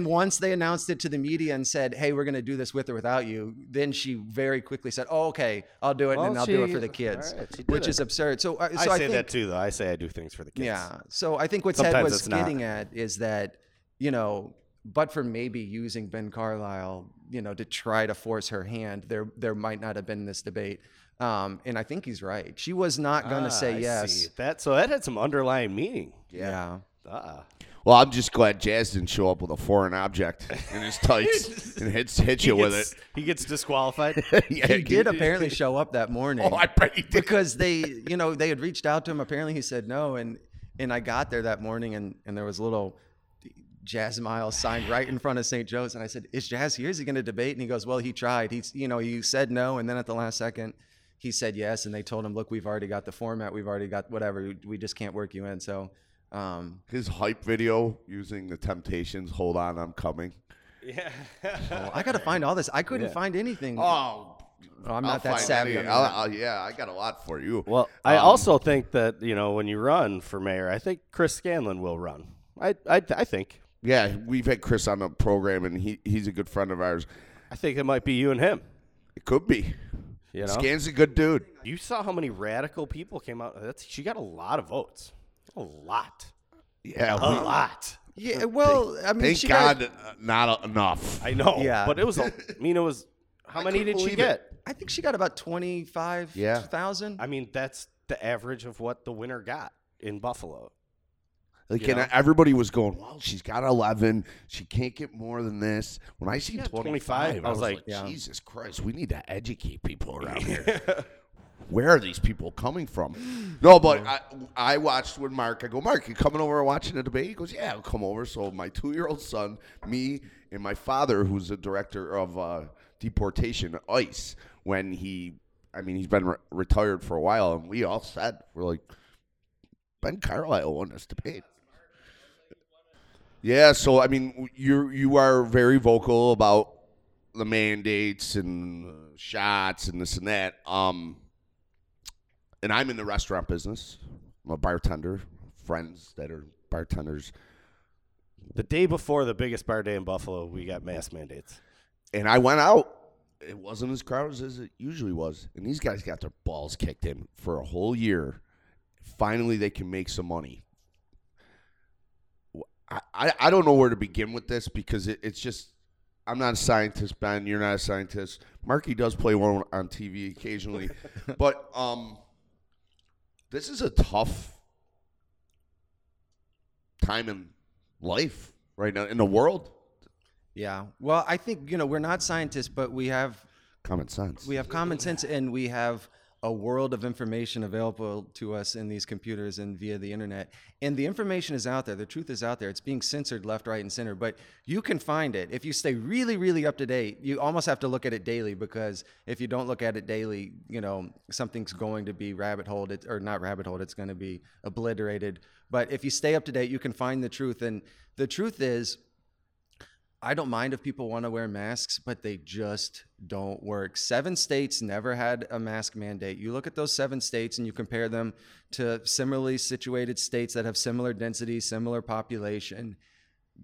once they announced it to the media and said, hey, we're going to do this with or without you, then she very quickly said, oh, okay, I'll do it, and I'll do it for the kids, right, which is absurd. So I say that too, though. I say I do things for the kids. Yeah. So I think what Ted was getting at is that, you know, but for maybe using Ben Carlisle, you know, to try to force her hand, there might not have been this debate. And I think he's right. She was not going to say yes. So that had some underlying meaning. Yeah. Well, I'm just glad Jazz didn't show up with a foreign object in his tights and hit you with it. He gets disqualified. Yeah, he did apparently show up that morning. Oh, I bet he did. Because they had reached out to him. Apparently, he said no, and I got there that morning, and there was a little Jazz Miles sign right in front of St. Joe's, and I said, "Is Jazz here? Is he going to debate?" And he goes, "Well, he tried. He said no, and then at the last second, he said yes." And they told him, "Look, we've already got the format. We've already got whatever. We just can't work you in." So. His hype video using the Temptations, "Hold On, I'm Coming." Yeah. Oh, I got to find all this. I couldn't find anything. Oh, I'm not that savvy. Yeah, I got a lot for you. Well, I also think that, you know, when you run for mayor, I think Chris Scanlon will run. I think. Yeah, we've had Chris on the program, and he's a good friend of ours. I think it might be you and him. It could be. You know? Scan's a good dude. You saw how many radical people came out. She got a lot of votes. A lot. Yeah. A lot. Yeah, well, I mean, thank God not enough. I know. Yeah. But it was, how many did she get? I think she got about 25,000. I mean, that's the average of what the winner got in Buffalo. Like, you know? And everybody was going, well, she's got 11. She can't get more than this. When I seen 25, I was like, Jesus Christ, we need to educate people around here. Where are these people coming from? No, but I watched with Mark. I go, Mark, you coming over watching a debate? He goes, yeah, I'll come over. So my 2-year-old son, me, and my father, who's the director of deportation, ICE, when he, I mean, he's been retired for a while, and we all said, we're like, Ben Carlisle won this debate. Yeah, so, I mean, you are very vocal about the mandates and shots and this and that. And I'm in the restaurant business. I'm a bartender. Friends that are bartenders. The day before the biggest bar day in Buffalo, we got mask mandates. And I went out. It wasn't as crowded as it usually was. And these guys got their balls kicked in for a whole year. Finally, they can make some money. I don't know where to begin with this because it's just, I'm not a scientist, Ben. You're not a scientist. Marky does play one on TV occasionally. But this is a tough time in life right now, in the world. Yeah. Well, I think, you know, we're not scientists, but we have common sense. We have common sense, and we have a world of information available to us in these computers and via the internet. And the information is out there. The truth is out there. It's being censored left, right, and center. But you can find it. If you stay really, really up to date, you almost have to look at it daily, because if you don't look at it daily, you know, something's going to be rabbit-holed, or not rabbit-holed, it's going to be obliterated. But if you stay up to date, you can find the truth. And the truth is, I don't mind if people want to wear masks, but they just don't work. 7 states never had a mask mandate. You look at those 7 states and you compare them to similarly situated states that have similar density, similar population.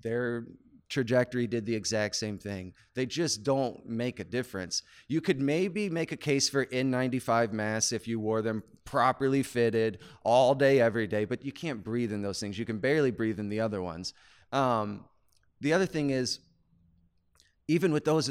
Their trajectory did the exact same thing. They just don't make a difference. You could maybe make a case for N95 masks if you wore them properly fitted all day, every day, but you can't breathe in those things. You can barely breathe in the other ones. The other thing is, even with those,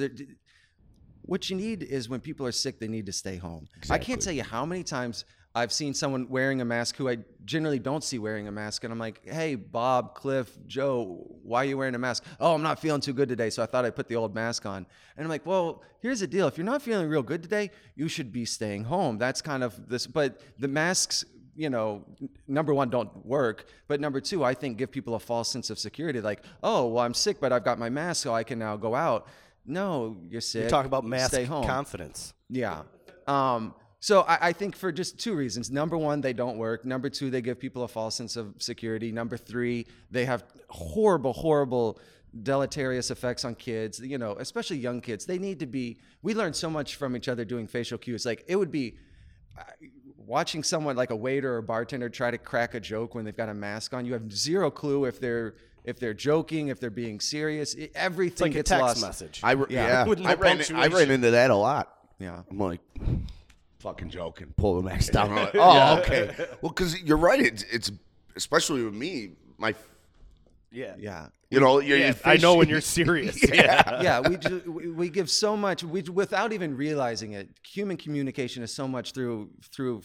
what you need is when people are sick, they need to stay home. Exactly. I can't tell you how many times I've seen someone wearing a mask who I generally don't see wearing a mask. And I'm like, hey, Bob, Cliff, Joe, why are you wearing a mask? Oh, I'm not feeling too good today, so I thought I'd put the old mask on. And I'm like, well, here's the deal. If you're not feeling real good today, you should be staying home. That's kind of this. But the masks, you know, number one, don't work. But number two, I think give people a false sense of security. Like, oh, well, I'm sick, but I've got my mask, so I can now go out. No, you're sick. You're talking about mask confidence. Yeah. So I think for just 2 reasons. Number one, they don't work. Number two, they give people a false sense of security. Number three, they have horrible, horrible deleterious effects on kids, you know, especially young kids. They need to be, we learn so much from each other doing facial cues. Like, it would be, watching someone like a waiter or bartender try to crack a joke when they've got a mask on, you have zero clue if they're joking, if they're being serious. Everything like gets a text lost. Message. I ran into that a lot. Yeah, I'm like, fucking joking. Pull the mask down. Like, oh, okay. Well, because you're right. It's especially with me. My yeah. You know, I know when you're serious. We give so much without even realizing it. Human communication is so much through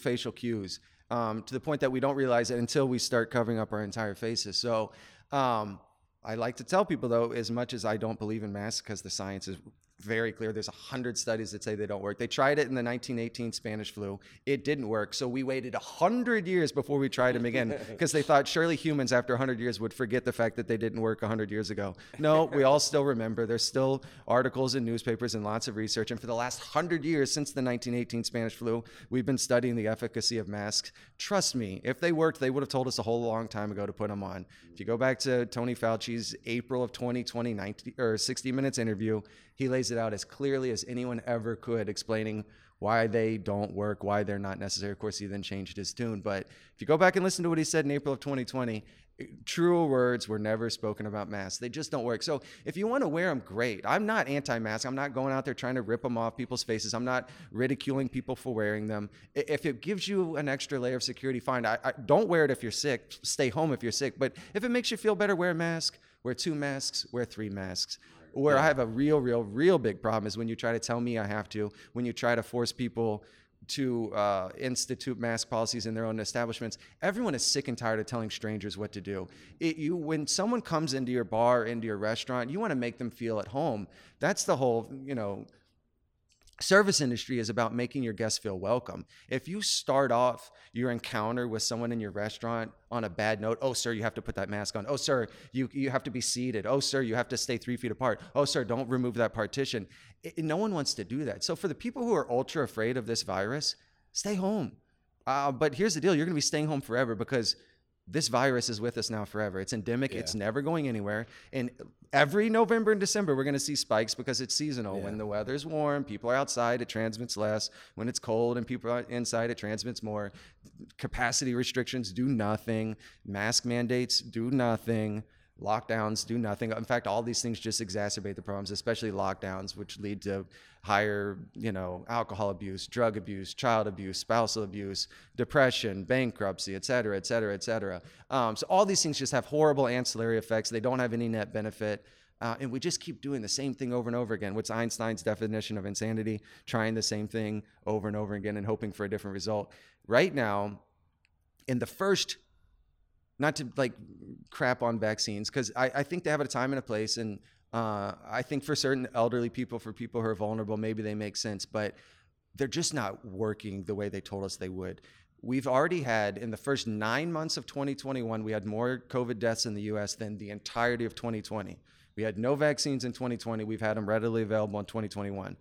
facial cues, to the point that we don't realize it until we start covering up our entire faces. So I like to tell people, though, as much as I don't believe in masks, because the science is very clear. There's 100 studies that say they don't work. They tried it in the 1918 Spanish flu. It didn't work. So we waited 100 years before we tried them again, because they thought surely humans after 100 years would forget the fact that they didn't work 100 years ago. No, we all still remember. There's still articles in newspapers and lots of research. And for the last 100 years since the 1918 Spanish flu, we've been studying the efficacy of masks. Trust me, if they worked, they would have told us a whole long time ago to put them on. If you go back to Tony Fauci's April of 2020 60 Minutes interview, he lays it out as clearly as anyone ever could, explaining why they don't work, why they're not necessary. Of course, he then changed his tune. But if you go back and listen to what he said in April of 2020, truer words were never spoken about masks. They just don't work. So if you want to wear them, great. I'm not anti-mask. I'm not going out there trying to rip them off people's faces. I'm not ridiculing people for wearing them. If it gives you an extra layer of security, fine. I don't wear it if you're sick. Stay home if you're sick. But if it makes you feel better, wear a mask. Wear 2 masks. Wear 3 masks. Where I have a real big problem is when you try to tell me I have to, when you try to force people to institute mask policies in their own establishments. Everyone is sick and tired of telling strangers what to do. When someone comes into your bar, into your restaurant, you want to make them feel at home. That's the whole, service industry is about making your guests feel welcome. If you start off your encounter with someone in your restaurant on a bad note, oh, sir, you have to put that mask on. Oh, sir, you have to be seated. Oh, sir, you have to stay 3 feet apart. Oh, sir, don't remove that partition. No one wants to do that. So for the people who are ultra afraid of this virus, stay home. But here's the deal. You're going to be staying home forever because this virus is with us now forever. It's endemic. Yeah. It's never going anywhere. And every November and December, we're going to see spikes because it's seasonal. Yeah. When the weather's warm, people are outside, it transmits less. When it's cold and people are inside, it transmits more. Capacity restrictions do nothing. Mask mandates do nothing. Lockdowns do nothing. In fact, all these things just exacerbate the problems, especially lockdowns, which lead to higher, alcohol abuse, drug abuse, child abuse, spousal abuse, depression, bankruptcy, et cetera, et cetera, et cetera. So all these things just have horrible ancillary effects. They don't have any net benefit. And we just keep doing the same thing over and over again. What's Einstein's definition of insanity? Trying the same thing over and over again and hoping for a different result. Right now, in the first, not to crap on vaccines, because I think they have a time and a place. And I think for certain elderly people, for people who are vulnerable, maybe they make sense, but they're just not working the way they told us they would. We've already had, in the first 9 months of 2021, we had more COVID deaths in the US than the entirety of 2020. We had no vaccines in 2020. We've had them readily available in 2021.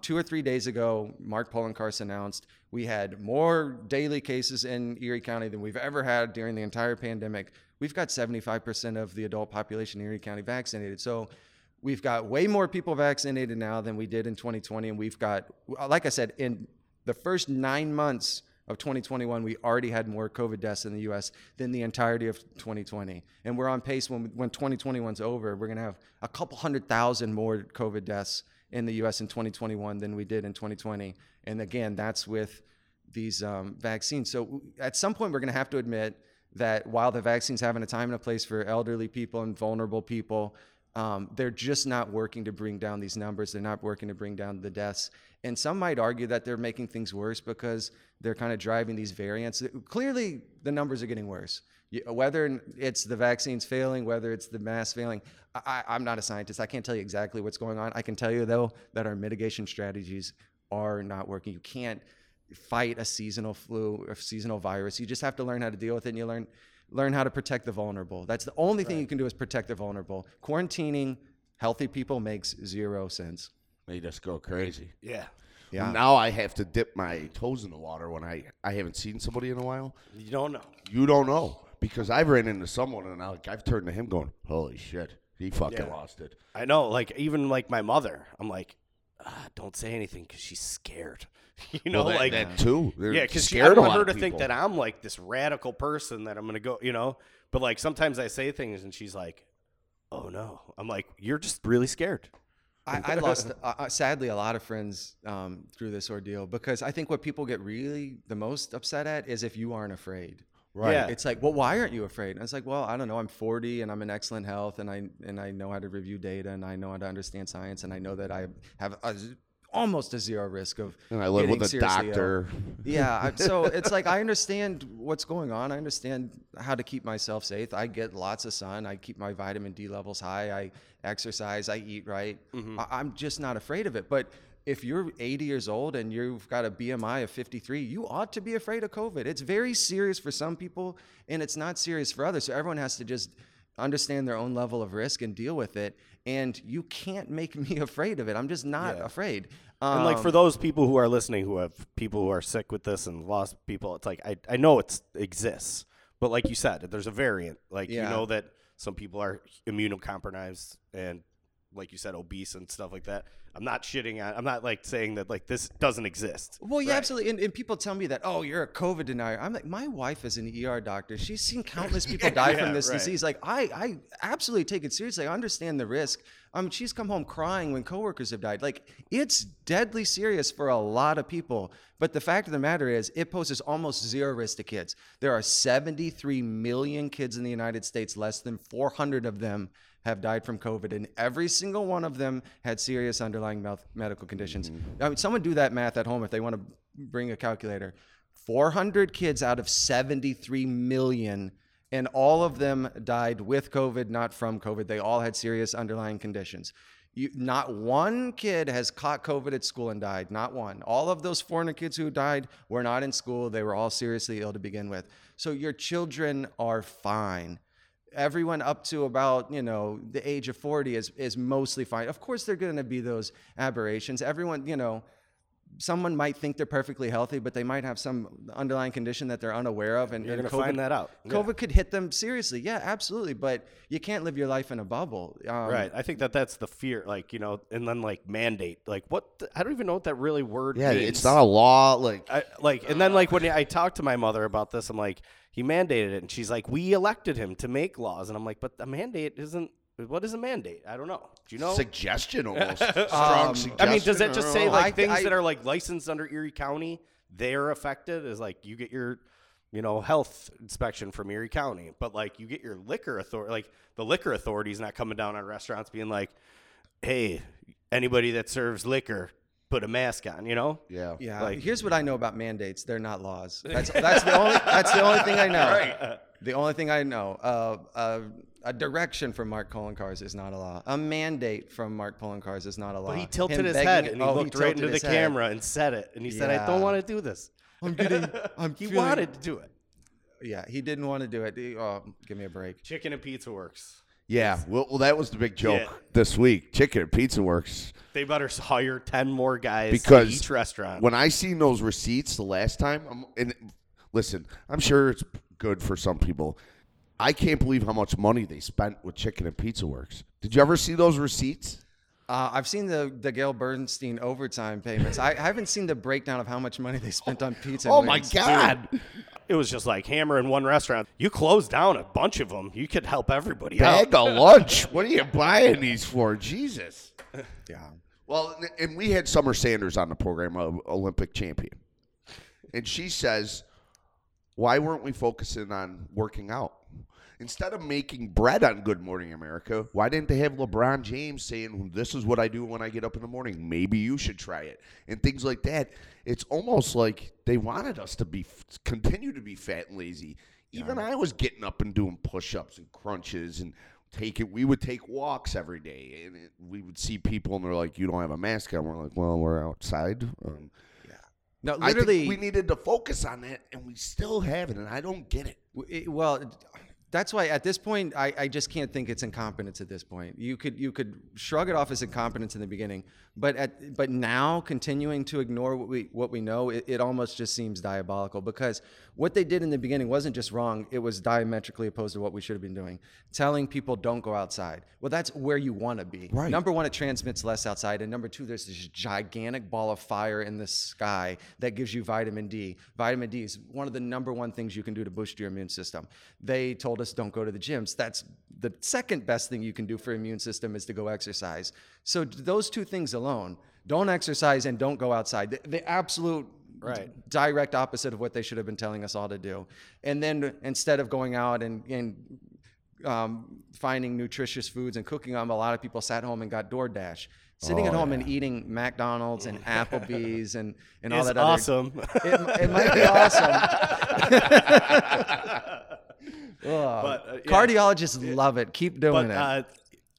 2 or 3 days ago, Mark Poloncarz announced we had more daily cases in Erie County than we've ever had during the entire pandemic. We've got 75% of the adult population in Erie County vaccinated. So we've got way more people vaccinated now than we did in 2020. And we've got, like I said, in the first 9 months of 2021, we already had more COVID deaths in the U.S. than the entirety of 2020. And we're on pace when 2021's over, we're going to have a couple 100,000 more COVID deaths in the U.S. in 2021 than we did in 2020. And again, that's with these vaccines. So at some point, we're going to have to admit that while the vaccines having a time and a place for elderly people and vulnerable people, they're just not working to bring down these numbers. They're not working to bring down the deaths. And some might argue that they're making things worse because they're kind of driving these variants. Clearly, the numbers are getting worse. Whether it's the vaccines failing, whether it's the mask failing, I'm not a scientist. I can't tell you exactly what's going on. I can tell you, though, that our mitigation strategies are not working. You can't fight a seasonal flu or seasonal virus. You just have to learn how to deal with it, and you learn how to protect the vulnerable. That's the only thing you can do is protect the vulnerable. Quarantining healthy people makes zero sense. Made us go crazy. Yeah. Yeah. Now I have to dip my toes in the water when I haven't seen somebody in a while. You don't know. You don't know. Because I've ran into someone, and I've turned to him going, holy shit, he fucking lost it. I know. Even my mother, I'm like, don't say anything because she's scared. That too. Yeah, because I don't want her to think that I'm like this radical person that I'm going to go, But sometimes I say things, and she's like, oh, no. I'm like, you're just really scared. I lost, sadly, a lot of friends through this ordeal because I think what people get really the most upset at is if you aren't afraid. Right. Yeah. It's like, well, why aren't you afraid? And it's like, well, I don't know. I'm 40 and I'm in excellent health and I know how to review data and I know how to understand science and I know that I have almost a zero risk of and I live with a doctor. Ill. Yeah. So it's like, I understand what's going on. I understand how to keep myself safe. I get lots of sun. I keep my vitamin D levels high. I exercise. I eat right. Mm-hmm. I'm just not afraid of it. But if you're 80 years old and you've got a BMI of 53, you ought to be afraid of COVID. It's very serious for some people, and it's not serious for others. So everyone has to just understand their own level of risk and deal with it. And you can't make me afraid of it. I'm just not afraid. And for those people who are listening, who have people who are sick with this and lost people, it's like I know it exists, but like you said, there's a variant. You know that some people are immunocompromised and, like you said, obese and stuff like that. I'm not saying that this doesn't exist. Well, yeah, absolutely. And people tell me that, oh, you're a COVID denier. I'm like, my wife is an ER doctor. She's seen countless people die from this disease. I absolutely take it seriously. I understand the risk. She's come home crying when coworkers have died. It's deadly serious for a lot of people. But the fact of the matter is it poses almost zero risk to kids. There are 73 million kids in the United States. Less than 400 of them have died from COVID, and every single one of them had serious underlying medical conditions. Mm-hmm. I mean, someone do that math at home if they want to bring a calculator, 400 kids out of 73 million, and all of them died with COVID, not from COVID. They all had serious underlying conditions. Not one kid has caught COVID at school and died, not one. All of those 400 kids who died were not in school. They were all seriously ill to begin with. So your children are fine. Everyone up to about, you know, the age of 40 is mostly fine. Of course, there are going to be those aberrations. Everyone, you know, someone might think they're perfectly healthy, but they might have some underlying condition that they're unaware of. And you're going to find that out. Yeah. COVID could hit them seriously. Yeah, absolutely. But you can't live your life in a bubble. Right. I think that's the fear, like, you know, and then like mandate, like what? I don't even know what that really word means. Yeah, it's not a law. And then like when I talked to my mother about this, I'm like, he mandated it. And she's like, we elected him to make laws. And I'm like, but a mandate isn't. What is a mandate? I don't know. Do you know? Suggestion almost. Strong suggestion. I mean, does that just say like things that are like licensed under Erie County, they're affected? Is like you get your, you know, health inspection from Erie County, but like you get your liquor authority, like the liquor authority is not coming down on restaurants being like, hey, anybody that serves liquor, put a mask on, you know? Yeah. Yeah. Like, here's what I know about mandates. They're not laws. That's the only thing I know. Right. The only thing I know. A direction from Mark Poloncarz is not a law. A mandate from Mark Poloncarz is not a law. But he tilted his head and he looked right into the camera and said it. And he said, I don't want to do this. He wanted to do it. Yeah, he didn't want to do it. Give me a break. Chicken and Pizza Works. Yeah, well, that was the big joke this week. Chicken and Pizza Works. They better hire 10 more guys because each restaurant. When I seen those receipts the last time, I'm sure it's good for some people. I can't believe how much money they spent with Chicken and Pizza Works. Did you ever see those receipts? I've seen the Gail Bernstein overtime payments. I haven't seen the breakdown of how much money they spent on pizza. Oh, my God. Too. It was just like hammer in one restaurant. You close down a bunch of them. You could help everybody out. Bag of lunch. What are you buying these for? Jesus. Yeah. Well, and we had Summer Sanders on the program, an Olympic champion. And she says, why weren't we focusing on working out? Instead of making bread on Good Morning America, why didn't they have LeBron James saying, this is what I do when I get up in the morning. Maybe you should try it. And things like that. It's almost like they wanted us to continue to be fat and lazy. Even I was getting up and doing push-ups and crunches and we would take walks every day. And we would see people and they're like, you don't have a mask on. We're like, well, we're outside. No, literally, I think we needed to focus on that, and we still haven't, and I don't get it. Well, that's why at this point, I just can't think it's incompetence at this point. You could shrug it off as incompetence in the beginning, but now continuing to ignore what we know, it almost just seems diabolical because what they did in the beginning wasn't just wrong, it was diametrically opposed to what we should have been doing. Telling people don't go outside. Well, that's where you want to be. Right. Number one, it transmits less outside. And number two, there's this gigantic ball of fire in the sky that gives you vitamin D. Vitamin D is one of the number one things you can do to boost your immune system. They told us don't go to the gyms. That's the second best thing you can do for immune system is to go exercise. So those two things alone, don't exercise and don't go outside. The absolute direct opposite of what they should have been telling us all to do. And then instead of going out and finding nutritious foods and cooking them, a lot of people sat home and got DoorDash. Sitting at home and eating McDonald's and Applebee's and all that other. It's awesome. It might be awesome. Cardiologists love it. Keep doing it.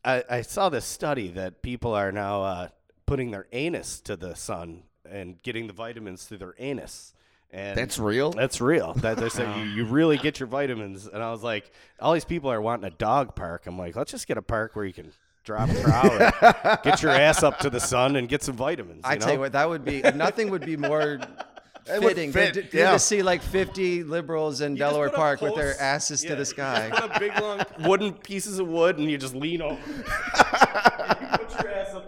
I saw this study that people are now putting their anus to the sun and getting the vitamins through their anus. And that's real? That's real. They said you really get your vitamins. And I was like, all these people are wanting a dog park. I'm like, let's just get a park where you can drop for an hour, get your ass up to the sun and get some vitamins. I tell you what, that would be, nothing would be more fitting than to see like 50 liberals in Delaware Park with their asses to the sky. You put a big long wooden pieces of wood and you just lean over.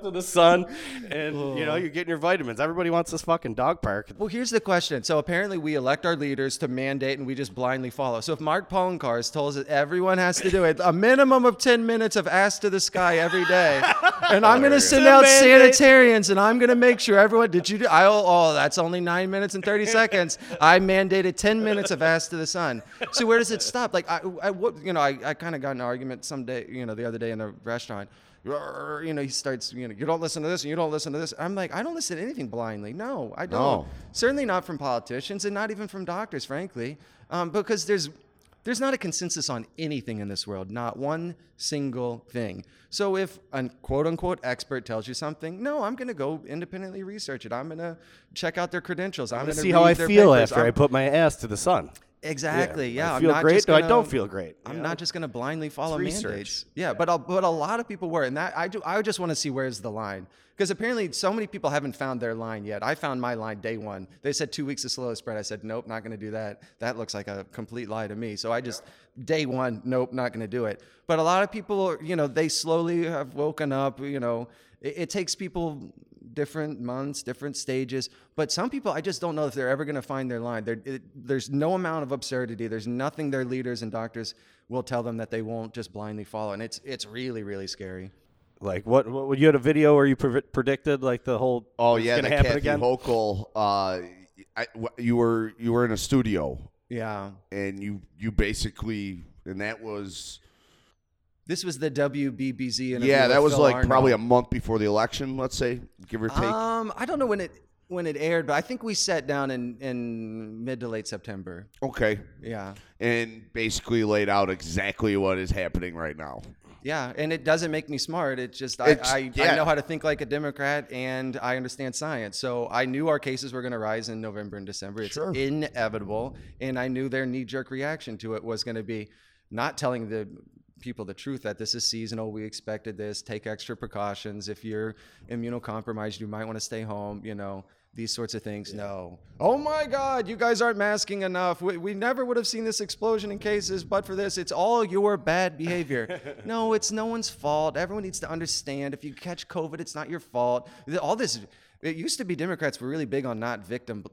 To the sun, and you know you're getting your vitamins. Everybody wants this fucking dog park. Well, here's the question. So apparently we elect our leaders to mandate, and we just blindly follow. So if Mark Poloncarz tells us everyone has to do it, a minimum of 10 minutes of ass to the sky every day, and I'm going to send out sanitarians, and I'm going to make sure everyone. That's only 9 minutes and 30 seconds. I mandated 10 minutes of ass to the sun. So where does it stop? Like I kind of got in an argument the other day in a restaurant. you know, he starts, you know, you don't listen to this and you don't listen to this. I'm like, I don't listen to anything blindly. No, I don't. No. Certainly not from politicians and not even from doctors, frankly, because there's not a consensus on anything in this world, not one single thing. So if a quote-unquote expert tells you something, no, I'm going to go independently research it. I'm going to check out their credentials. I'm going to see how I feel after I put my ass to the sun. Exactly. Yeah. I feel great. No, I don't feel great. I'm not just going to blindly follow mandates. Yeah. But a lot of people were, and that I do. I just want to see where's the line, because apparently so many people haven't found their line yet. I found my line day one. They said 2 weeks to slow the spread. I said, nope, not going to do that. That looks like a complete lie to me. So I just day one, nope, not going to do it. But a lot of people, you know, they slowly have woken up. You know, it takes people different months, different stages. But some people, I just don't know if they're ever going to find their line. There's no amount of absurdity. There's nothing their leaders and doctors will tell them that they won't just blindly follow. And it's really, really scary. Like what you had a video where you predicted like the whole going to happen again? Oh, yeah, you were in a studio. Yeah. And you basically, and that was... This was the WBBZ interview. Yeah, that was Phil like Arnold. Probably a month before the election, let's say, give or take. I don't know when it aired, but I think we sat down in mid to late September. Okay. Yeah. And basically laid out exactly what is happening right now. Yeah, and it doesn't make me smart. I know how to think like a Democrat, and I understand science. So I knew our cases were going to rise in November and December. It's inevitable, and I knew their knee-jerk reaction to it was going to be not telling the people the truth that this is seasonal, we expected this, take extra precautions, if you're immunocompromised you might want to stay home, you know, these sorts of things. No, oh my god, you guys aren't masking enough, we never would have seen this explosion in cases but for this, it's all your bad behavior. No, it's no one's fault. Everyone needs to understand, if you catch COVID it's not your fault. All this, it used to be Democrats were really big on not victim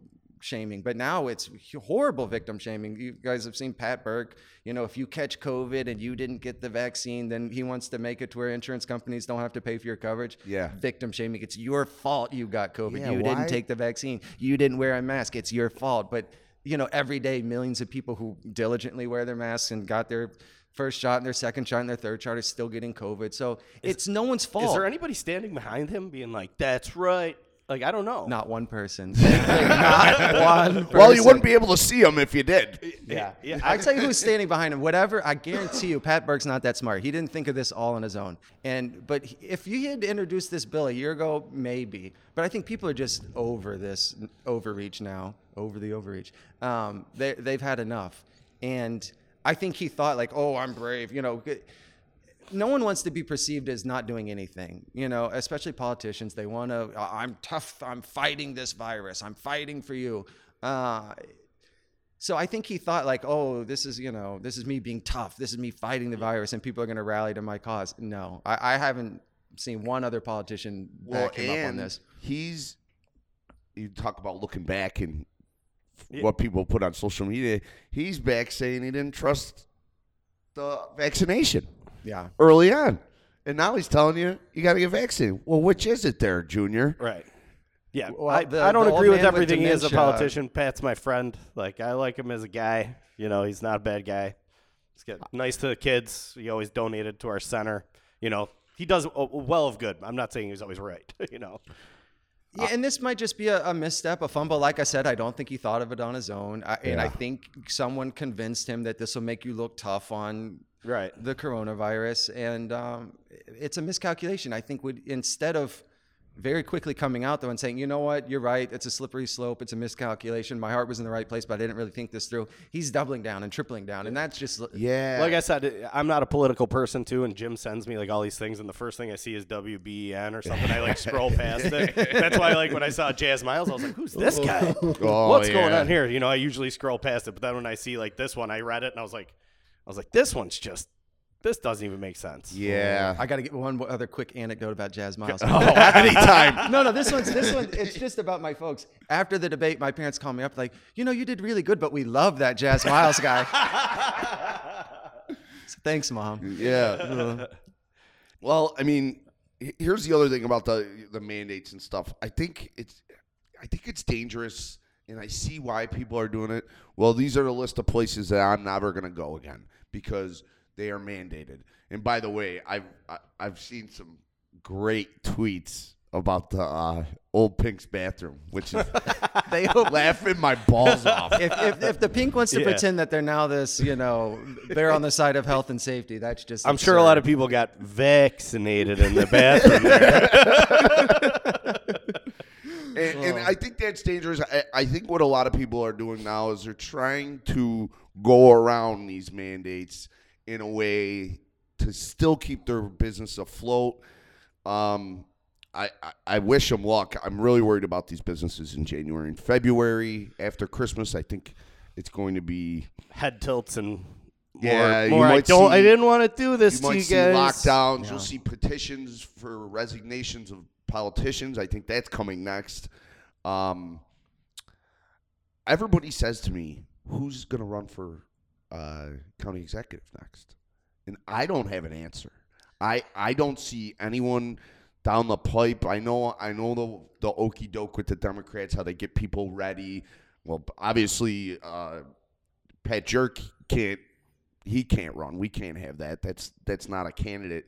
shaming, but now it's horrible victim shaming. You guys have seen Pat Burke, you know, if you catch COVID and you didn't get the vaccine, then he wants to make it to where insurance companies don't have to pay for your coverage. Yeah. Victim shaming. It's your fault you got COVID. Yeah, you didn't take the vaccine. You didn't wear a mask. It's your fault. But, you know, every day millions of people who diligently wear their masks and got their first shot and their second shot and their third shot are still getting COVID. So it's no one's fault. Is there anybody standing behind him being like, that's right? Like, I don't know. Not one person. Well, you wouldn't be able to see him if you did. Yeah. I'll tell you who's standing behind him. Whatever, I guarantee you, Pat Burke's not that smart. He didn't think of this all on his own. But if you had introduced this bill a year ago, maybe. But I think people are just over this overreach now, over the overreach. They've had enough. And I think he thought, like, oh, I'm brave, you know. No one wants to be perceived as not doing anything, you know, especially politicians. They want to, I'm tough. I'm fighting this virus. I'm fighting for you. So I think he thought like, oh, this is me being tough. This is me fighting the virus and people are going to rally to my cause. No, I haven't seen one other politician back him up on this. You talk about looking back and what people put on social media. He's back saying he didn't trust the vaccination. Yeah, early on. And now he's telling you got to get vaccinated. Well, which is it there, Junior? Right. Yeah. Well, I don't agree with everything he is as a politician. Pat's my friend. Like, I like him as a guy. You know, he's not a bad guy. He's nice to the kids. He always donated to our center. You know, he does well of good. I'm not saying he's always right, you know. Yeah, and this might just be a misstep, a fumble. Like I said, I don't think he thought of it on his own. And I think someone convinced him that this will make you look tough on the coronavirus. And it's a miscalculation. I think instead of very quickly coming out, though, and saying, you know what, you're right, it's a slippery slope, it's a miscalculation, my heart was in the right place, but I didn't really think this through. He's doubling down and tripling down, and that's just... Yeah. Like I said, I'm not a political person, too, and Jim sends me, like, all these things, and the first thing I see is WBEN or something. I, like, scroll past it. That's why, like, when I saw Jazz Miles, I was like, who's this guy? What's going on here? You know, I usually scroll past it, but then when I see, like, this one, I read it, and I was like, this doesn't even make sense. Yeah. I got to get one other quick anecdote about Jazz Miles. Oh, anytime. No, this one. It's just about my folks. After the debate, my parents called me up like, you know, you did really good, but we love that Jazz Miles guy. So, thanks, Mom. Yeah. Well, I mean, here's the other thing about the mandates and stuff. I think it's dangerous, and I see why people are doing it. Well, these are the list of places that I'm never going to go again because They are mandated. And by the way, I've seen some great tweets about the old Pink's bathroom, which is they laughing my balls off. If the Pink wants to pretend that they're now this, you know, they're on the side of health and safety, that's just I'm absurd. Sure a lot of people got vaccinated in the bathroom there. And I think that's dangerous. I think what a lot of people are doing now is they're trying to go around these mandates in a way to still keep their business afloat. I wish them luck. I'm really worried about these businesses in January and February. After Christmas, I think it's going to be head tilts and more. I didn't want to do this to you guys. You might see lockdowns. Yeah. You'll see petitions for resignations of politicians. I think that's coming next. Everybody says to me, who's going to run for county executive next? And I don't have an answer. I don't see anyone down the pipe. I know the okey doke with the Democrats, how they get people ready. Well, obviously, Pat Jerk can't run. We can't have that. That's not a candidate.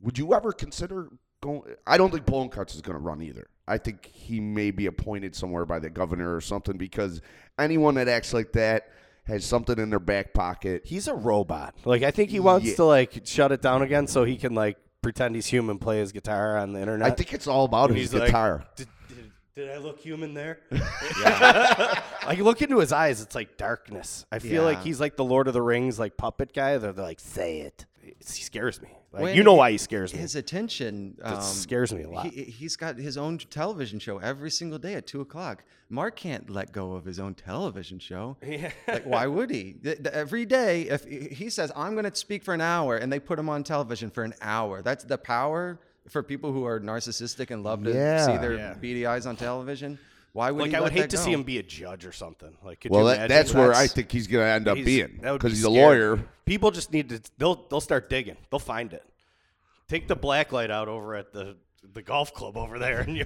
Would you ever consider going? I don't think Poloncarz is going to run either. I think he may be appointed somewhere by the governor or something, because anyone that acts like that has something in their back pocket. He's a robot. Like, I think he wants to shut it down again so he can pretend he's human, play his guitar on the internet. I think it's all about his guitar. Did I look human there? Like, look into his eyes. It's like darkness. I feel like he's like the Lord of the Rings, like puppet guy. They're like, say it. He scares me. Like, you know why he scares me. His attention. It scares me a lot. He's got his own television show every single day at 2:00. Mark can't let go of his own television show. Yeah. Like, why would he? Every day, if he says, I'm going to speak for an hour, and they put him on television for an hour. That's the power for people who are narcissistic and love to see their beady eyes on television. Why would I would hate to see him be a judge or something. Like, could you imagine? That's where I think he's going to end up being, because he's a lawyer. People just need to. They'll start digging. They'll find it. Take the black light out over at the golf club over there, and you.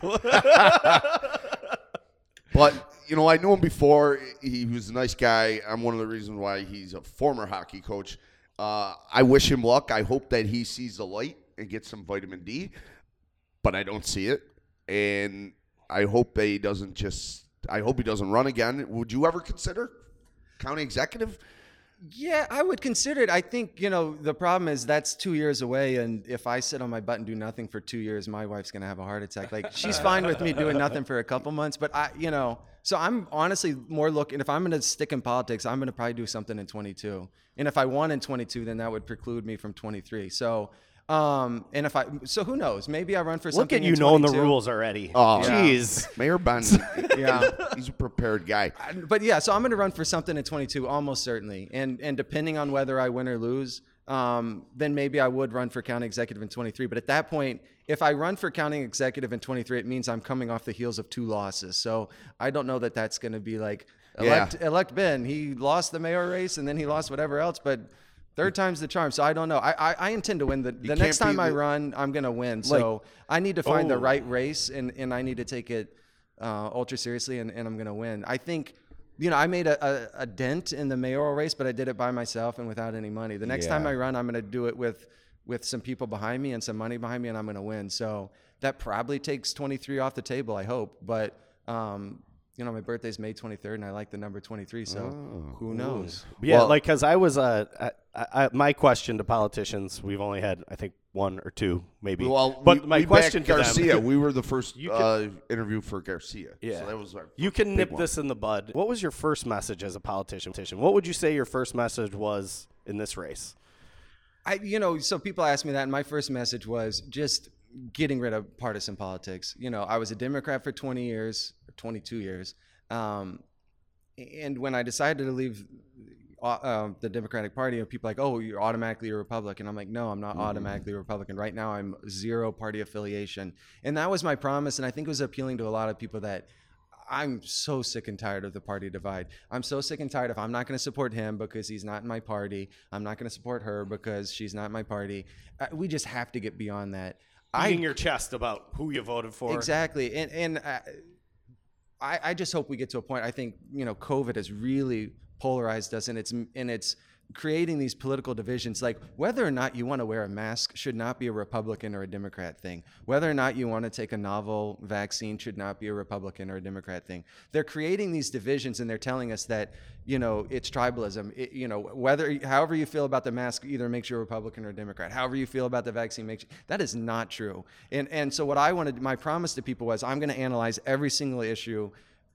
But I knew him before. He was a nice guy. I'm one of the reasons why he's a former hockey coach. I wish him luck. I hope that he sees the light and gets some vitamin D, but I don't see it. And I hope I hope he doesn't run again. Would you ever consider county executive? Yeah, I would consider it. I think, the problem is that's 2 years away. And if I sit on my butt and do nothing for 2 years, my wife's going to have a heart attack. Like, she's fine with me doing nothing for a couple months. But so I'm honestly more looking, if I'm going to stick in politics, I'm going to probably do something in 22. And if I won in 22, then that would preclude me from 23. So, and if I, so who knows? Maybe I run for something. Look at you knowing the rules already. Oh, jeez, yeah. Mayor Bundy. He's a prepared guy. But so I'm going to run for something in 22, almost certainly. And depending on whether I win or lose, then maybe I would run for county executive in 23. But at that point, if I run for county executive in 23, it means I'm coming off the heels of two losses. So I don't know that that's going to be like elect Ben. He lost the mayor race and then he lost whatever else, but. Third time's the charm, so I don't know. I intend to win. The next time I run, I'm going to win. So I need to find the right race, and I need to take it ultra seriously, and I'm going to win. I think, I made a dent in the mayoral race, but I did it by myself and without any money. The next time I run, I'm going to do it with some people behind me and some money behind me, and I'm going to win. So that probably takes 23 off the table, I hope. But, my birthday's May 23rd, and I like the number 23, so who knows? Yeah, because I was my question to politicians, we've only had, I think, one or two, maybe. Well, but my question to Garcia, them, we were the first interview for Garcia. Yeah. So that was our You can nip this in the bud. What was your first message as a politician? What would you say your first message was in this race? So people ask me that, and my first message was just getting rid of partisan politics. I was a Democrat for 20 years. 22 years. And when I decided to leave the Democratic Party, people are like, oh, you're automatically a Republican. I'm like, no, I'm not automatically a Republican. Right now, I'm zero party affiliation. And that was my promise. And I think it was appealing to a lot of people that I'm so sick and tired of the party divide. I'm so sick and tired of I'm not going to support him because he's not in my party. I'm not going to support her because she's not in my party. We just have to get beyond that. Beating your chest about who you voted for. Exactly. And I just hope we get to a point. I think, COVID has really polarized us, and it's creating these political divisions, like whether or not you want to wear a mask should not be a Republican or a Democrat thing. Whether or not you want to take a novel vaccine should not be a Republican or a Democrat thing. They're creating these divisions, and they're telling us that, you know, it's tribalism. It, you know, whether, however you feel about the mask either makes you a Republican or a Democrat. However you feel about the vaccine makes you, that is not true. And so what I wanted, my promise to people was, I'm going to analyze every single issue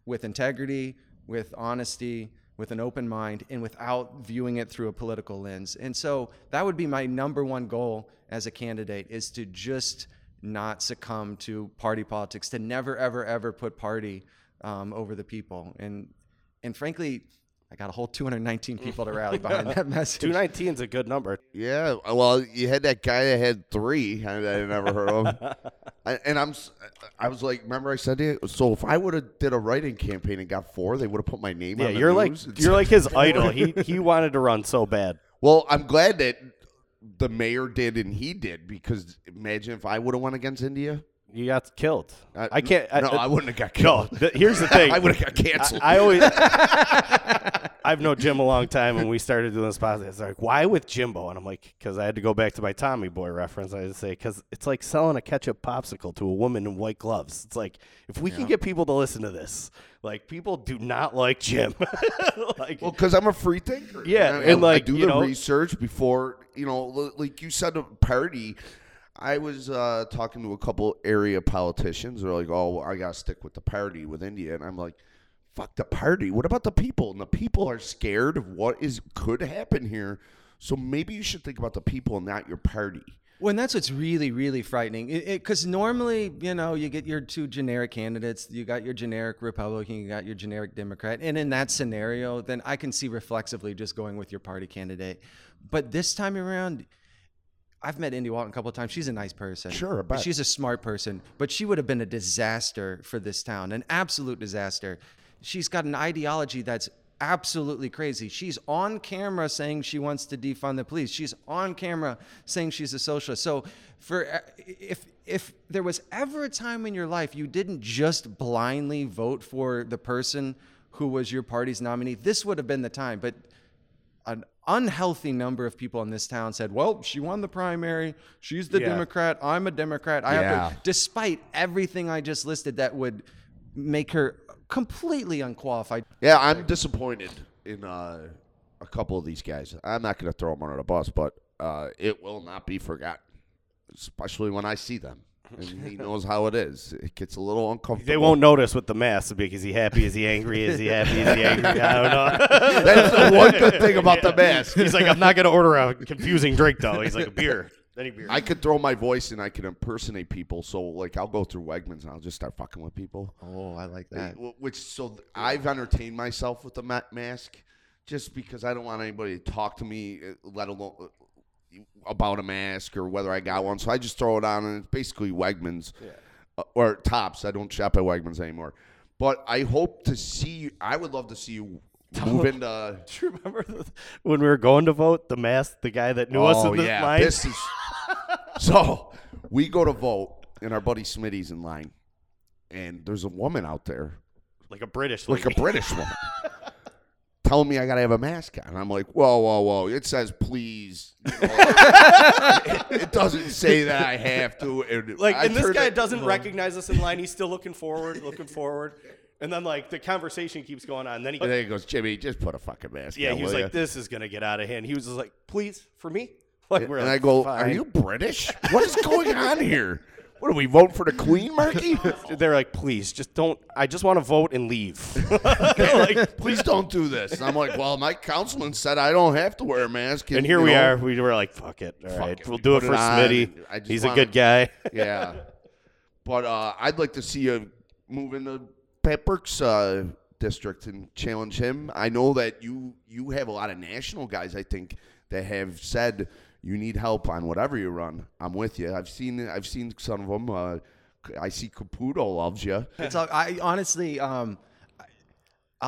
with integrity, with honesty, with an open mind, and without viewing it through a political lens. And so that would be my number one goal as a candidate, is to just not succumb to party politics, to never, ever, ever put party over the people. And frankly, I got a whole 219 people to rally behind that message. 219 is a good number. Yeah, well, you had that guy that had 3. I never heard of him. I was like, remember I said to you, so if I would have did a write-in campaign and got 4, they would have put my name on the news. Like, you're like his idol. He wanted to run so bad. Well, I'm glad that the mayor did and he did, because imagine if I would have won against India. You got killed. I can't. I wouldn't have got killed. No, here's the thing. I would have got canceled. I've known Jim a long time, and we started doing this podcast. It's like, why with Jimbo? And I'm like, because I had to go back to my Tommy Boy reference. I had to say, because it's like selling a ketchup popsicle to a woman in white gloves. It's like, if we can get people to listen to this, like, people do not like Jim. Well, because I'm a free thinker. Yeah, and like, I do the research before, you know, like you said, a party. I was talking to a couple area politicians. They're like, oh, well, I got to stick with the party with India. And I'm like, fuck the party. What about the people? And the people are scared of what could happen here. So maybe you should think about the people and not your party. Well, and that's what's really, really frightening. Because normally, you know, you get your two generic candidates. You got your generic Republican, you got your generic Democrat. And in that scenario, then I can see reflexively just going with your party candidate. But this time around, I've met India Walton a couple of times. She's a nice person. Sure, but she's a smart person. But she would have been a disaster for this town, an absolute disaster. She's got an ideology that's absolutely crazy. She's on camera saying she wants to defund the police. She's on camera saying she's a socialist. So if there was ever a time in your life you didn't just blindly vote for the person who was your party's nominee, this would have been the time. But an unhealthy number of people in this town said, well, she won the primary, she's the Democrat, I'm a Democrat. I have to, despite everything I just listed that would make her completely unqualified. Yeah, I'm disappointed in a couple of these guys. I'm not going to throw them under the bus, but it will not be forgotten, especially when I see them. And he knows how it is. It gets a little uncomfortable. They won't notice with the mask. Is he happy? Is he angry? Is he happy? Is he angry? I don't know. That's the one good thing about the mask. He's like, I'm not going to order a confusing drink, though. He's like, a beer. Any beer. I could throw my voice and I could impersonate people. So, like, I'll go through Wegmans and I'll just start fucking with people. Oh, I like that. I've entertained myself with the mask just because I don't want anybody to talk to me, let alone about a mask or whether I got one. So I just throw it on, and it's basically Wegmans or Tops. I don't shop at Wegmans anymore. But I hope to see you. I would love to see you move into. Do you remember when we were going to vote, the mask, the guy that knew us in the line? This is, so we go to vote, and our buddy Smitty's in line. And there's a woman out there. Like a British woman. Telling me I got to have a mask on. And I'm like, whoa, whoa, whoa. It says please. It doesn't say that I have to. And this guy doesn't recognize us in line. He's still looking forward. And then, like, the conversation keeps going on. And then he goes, Jimmy, just put a fucking mask on. Yeah, he was like, this is going to get out of hand. He was just like, please, for me? I go, fine. Are you British? What is going on here? What, do we vote for the Queen, Marky? They're like, please, just don't. I just want to vote and leave. Like, please don't do this. And I'm like, well, my councilman said I don't have to wear a mask. And here we are. We were like, fuck it. All right. We'll do it for Smitty. He's a good guy. Yeah. But I'd like to see you move into Pat Burke's district and challenge him. I know that you have a lot of national guys, I think, that have said, you need help on whatever you run. I'm with you. I've seen some of them. I see Caputo loves you. It's all, I honestly, I'll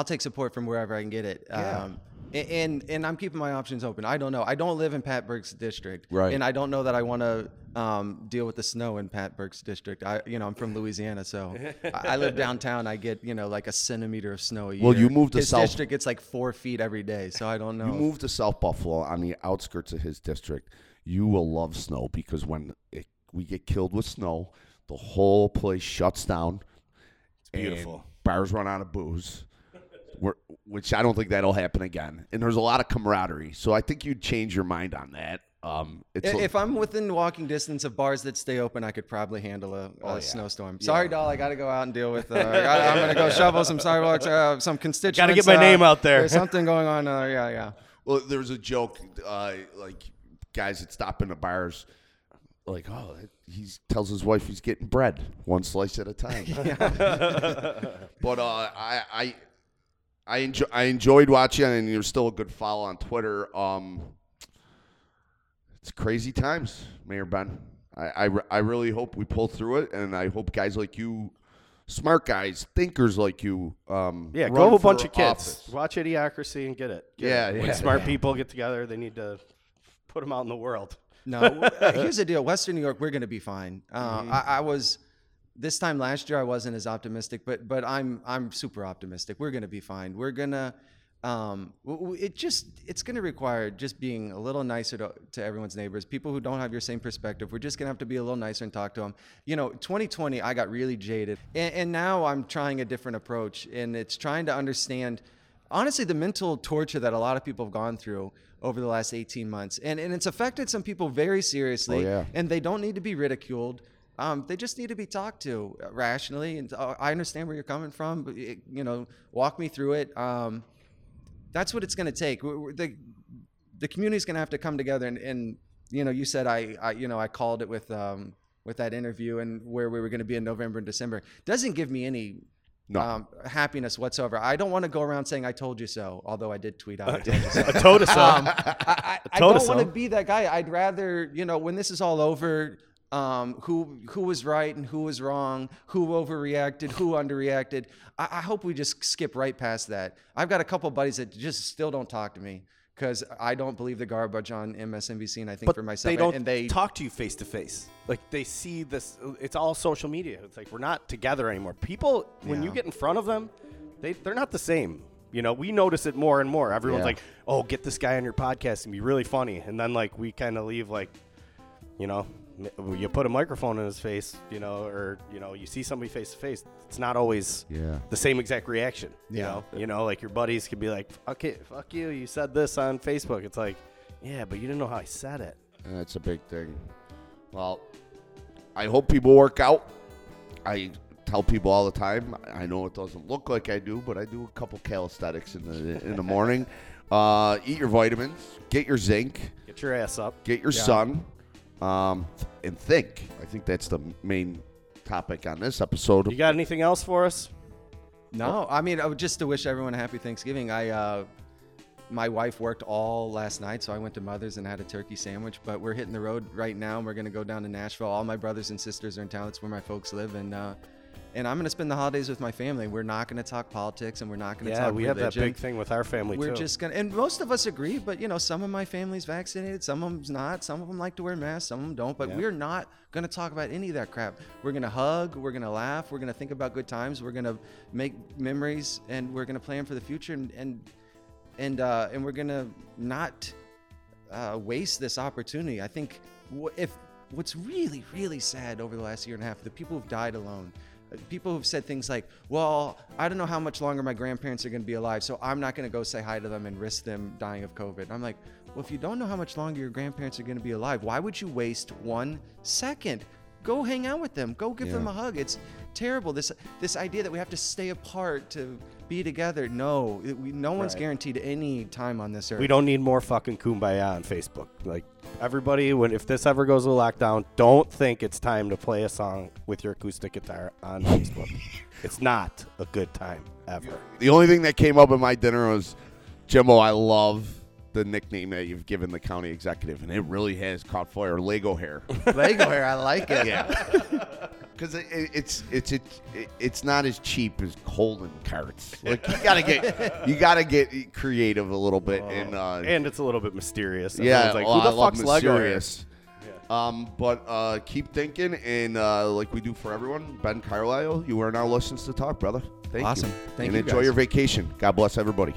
take support from wherever I can get it. Yeah. And I'm keeping my options open. I don't know. I don't live in Pat Burke's district, right? And I don't know that I want to deal with the snow in Pat Burke's district. I'm from Louisiana, so I live downtown. I get like a centimeter of snow a year. Well, you moved to his South district. It's like 4 feet every day, so I don't know. You moved to South Buffalo on the outskirts of his district. You will love snow because when we get killed with snow, the whole place shuts down. It's beautiful. Bars run out of booze. Which I don't think that'll happen again. And there's a lot of camaraderie. So I think you'd change your mind on that. If I'm within walking distance of bars that stay open, I could probably handle a snowstorm. Yeah. Sorry, doll, I got to go out and deal with I'm going to go shovel some sidewalks, some constituents. Got to get my name out there. There's something going on. Yeah. Well, there was a joke, like guys that stop into bars, like, oh, he tells his wife he's getting bread one slice at a time. But I enjoyed watching, and you're still a good follow on Twitter. It's crazy times, Mayor Ben. I really hope we pull through it, and I hope guys like you, smart guys, thinkers like you, grow a bunch of kids. Office. Watch Idiocracy and get it. When smart people get together, they need to put them out in the world. No, here's the deal. Western New York, we're going to be fine. I was... This time last year, I wasn't as optimistic, but I'm super optimistic. We're gonna be fine. We're gonna, it's gonna require just being a little nicer to everyone's neighbors. People who don't have your same perspective, we're just gonna have to be a little nicer and talk to them. 2020, I got really jaded, and now I'm trying a different approach, and it's trying to understand, honestly, the mental torture that a lot of people have gone through over the last 18 months, and it's affected some people very seriously, and they don't need to be ridiculed. They just need to be talked to rationally, and I understand where you're coming from, but walk me through it. That's what it's going to take. The community's going to have to come together, and you said I called it with that interview and where we were going to be in November and December. Doesn't give me any happiness whatsoever. I don't want to go around saying I told you so, although I did tweet out I told you so. I told us so. I don't want to be that guy. I'd rather when this is all over. Who was right and who was wrong, who overreacted, who underreacted. I hope we just skip right past that. I've got a couple of buddies that just still don't talk to me because I don't believe the garbage on MSNBC, and I think for myself. They don't talk to you face to face. Like, they see this. It's all social media. It's like we're not together anymore. People, when you get in front of them, they're not the same. We notice it more and more. Everyone's like, oh, get this guy on your podcast and be really funny. And then we kind of leave you put a microphone in his face, or, you see somebody face to face. It's not always the same exact reaction. Like your buddies could be like, okay, fuck you. You said this on Facebook. It's like, yeah, but you didn't know how I said it. And that's a big thing. Well, I hope people work out. I tell people all the time. I know it doesn't look like I do, but I do a couple calisthenics in the morning. Eat your vitamins, get your zinc, get your ass up, get your sun. And think. I think that's the main topic on this episode. You got anything else for us? No. I would just to wish everyone a happy Thanksgiving. My wife worked all last night, so I went to Mother's and had a turkey sandwich. But we're hitting the road right now, and we're going to go down to Nashville. All my brothers and sisters are in town. That's where my folks live, and I'm going to spend the holidays with my family. We're not going to talk politics, and we're not going to talk religion. Yeah, we have that big thing with our family, too. We're just going to... And most of us agree, but, some of my family's vaccinated, some of them's not. Some of them like to wear masks, some of them don't. But we're not going to talk about any of that crap. We're going to hug. We're going to laugh. We're going to think about good times. We're going to make memories, and we're going to plan for the future. And we're going to not waste this opportunity. I think what's really, really sad over the last year and a half, the people who've died alone... People who've said things like, well, I don't know how much longer my grandparents are going to be alive, so I'm not going to go say hi to them and risk them dying of COVID. I'm like, well, if you don't know how much longer your grandparents are going to be alive, why would you waste 1 second? Go hang out with them. Go give them a hug. It's terrible. This idea that we have to stay apart to be together. No, no one's guaranteed any time on this earth. We don't need more fucking kumbaya on Facebook. Like, everybody, if this ever goes to lockdown, don't think it's time to play a song with your acoustic guitar on Facebook. It's not a good time ever. The only thing that came up at my dinner was, Jimbo, I love the nickname that you've given the county executive, and it really has caught fire. Lego hair. Lego hair, I like it. Yeah. Because it's not as cheap as Colden carts. Like you gotta get creative a little bit, and it's a little bit mysterious. Yeah, like, well, who the fuck's mysterious. Yeah. But keep thinking, and like we do for everyone, Ben Carlisle, you are now listening to Talk, brother. Thank you. Awesome. Thank you. And enjoy your vacation. God bless everybody.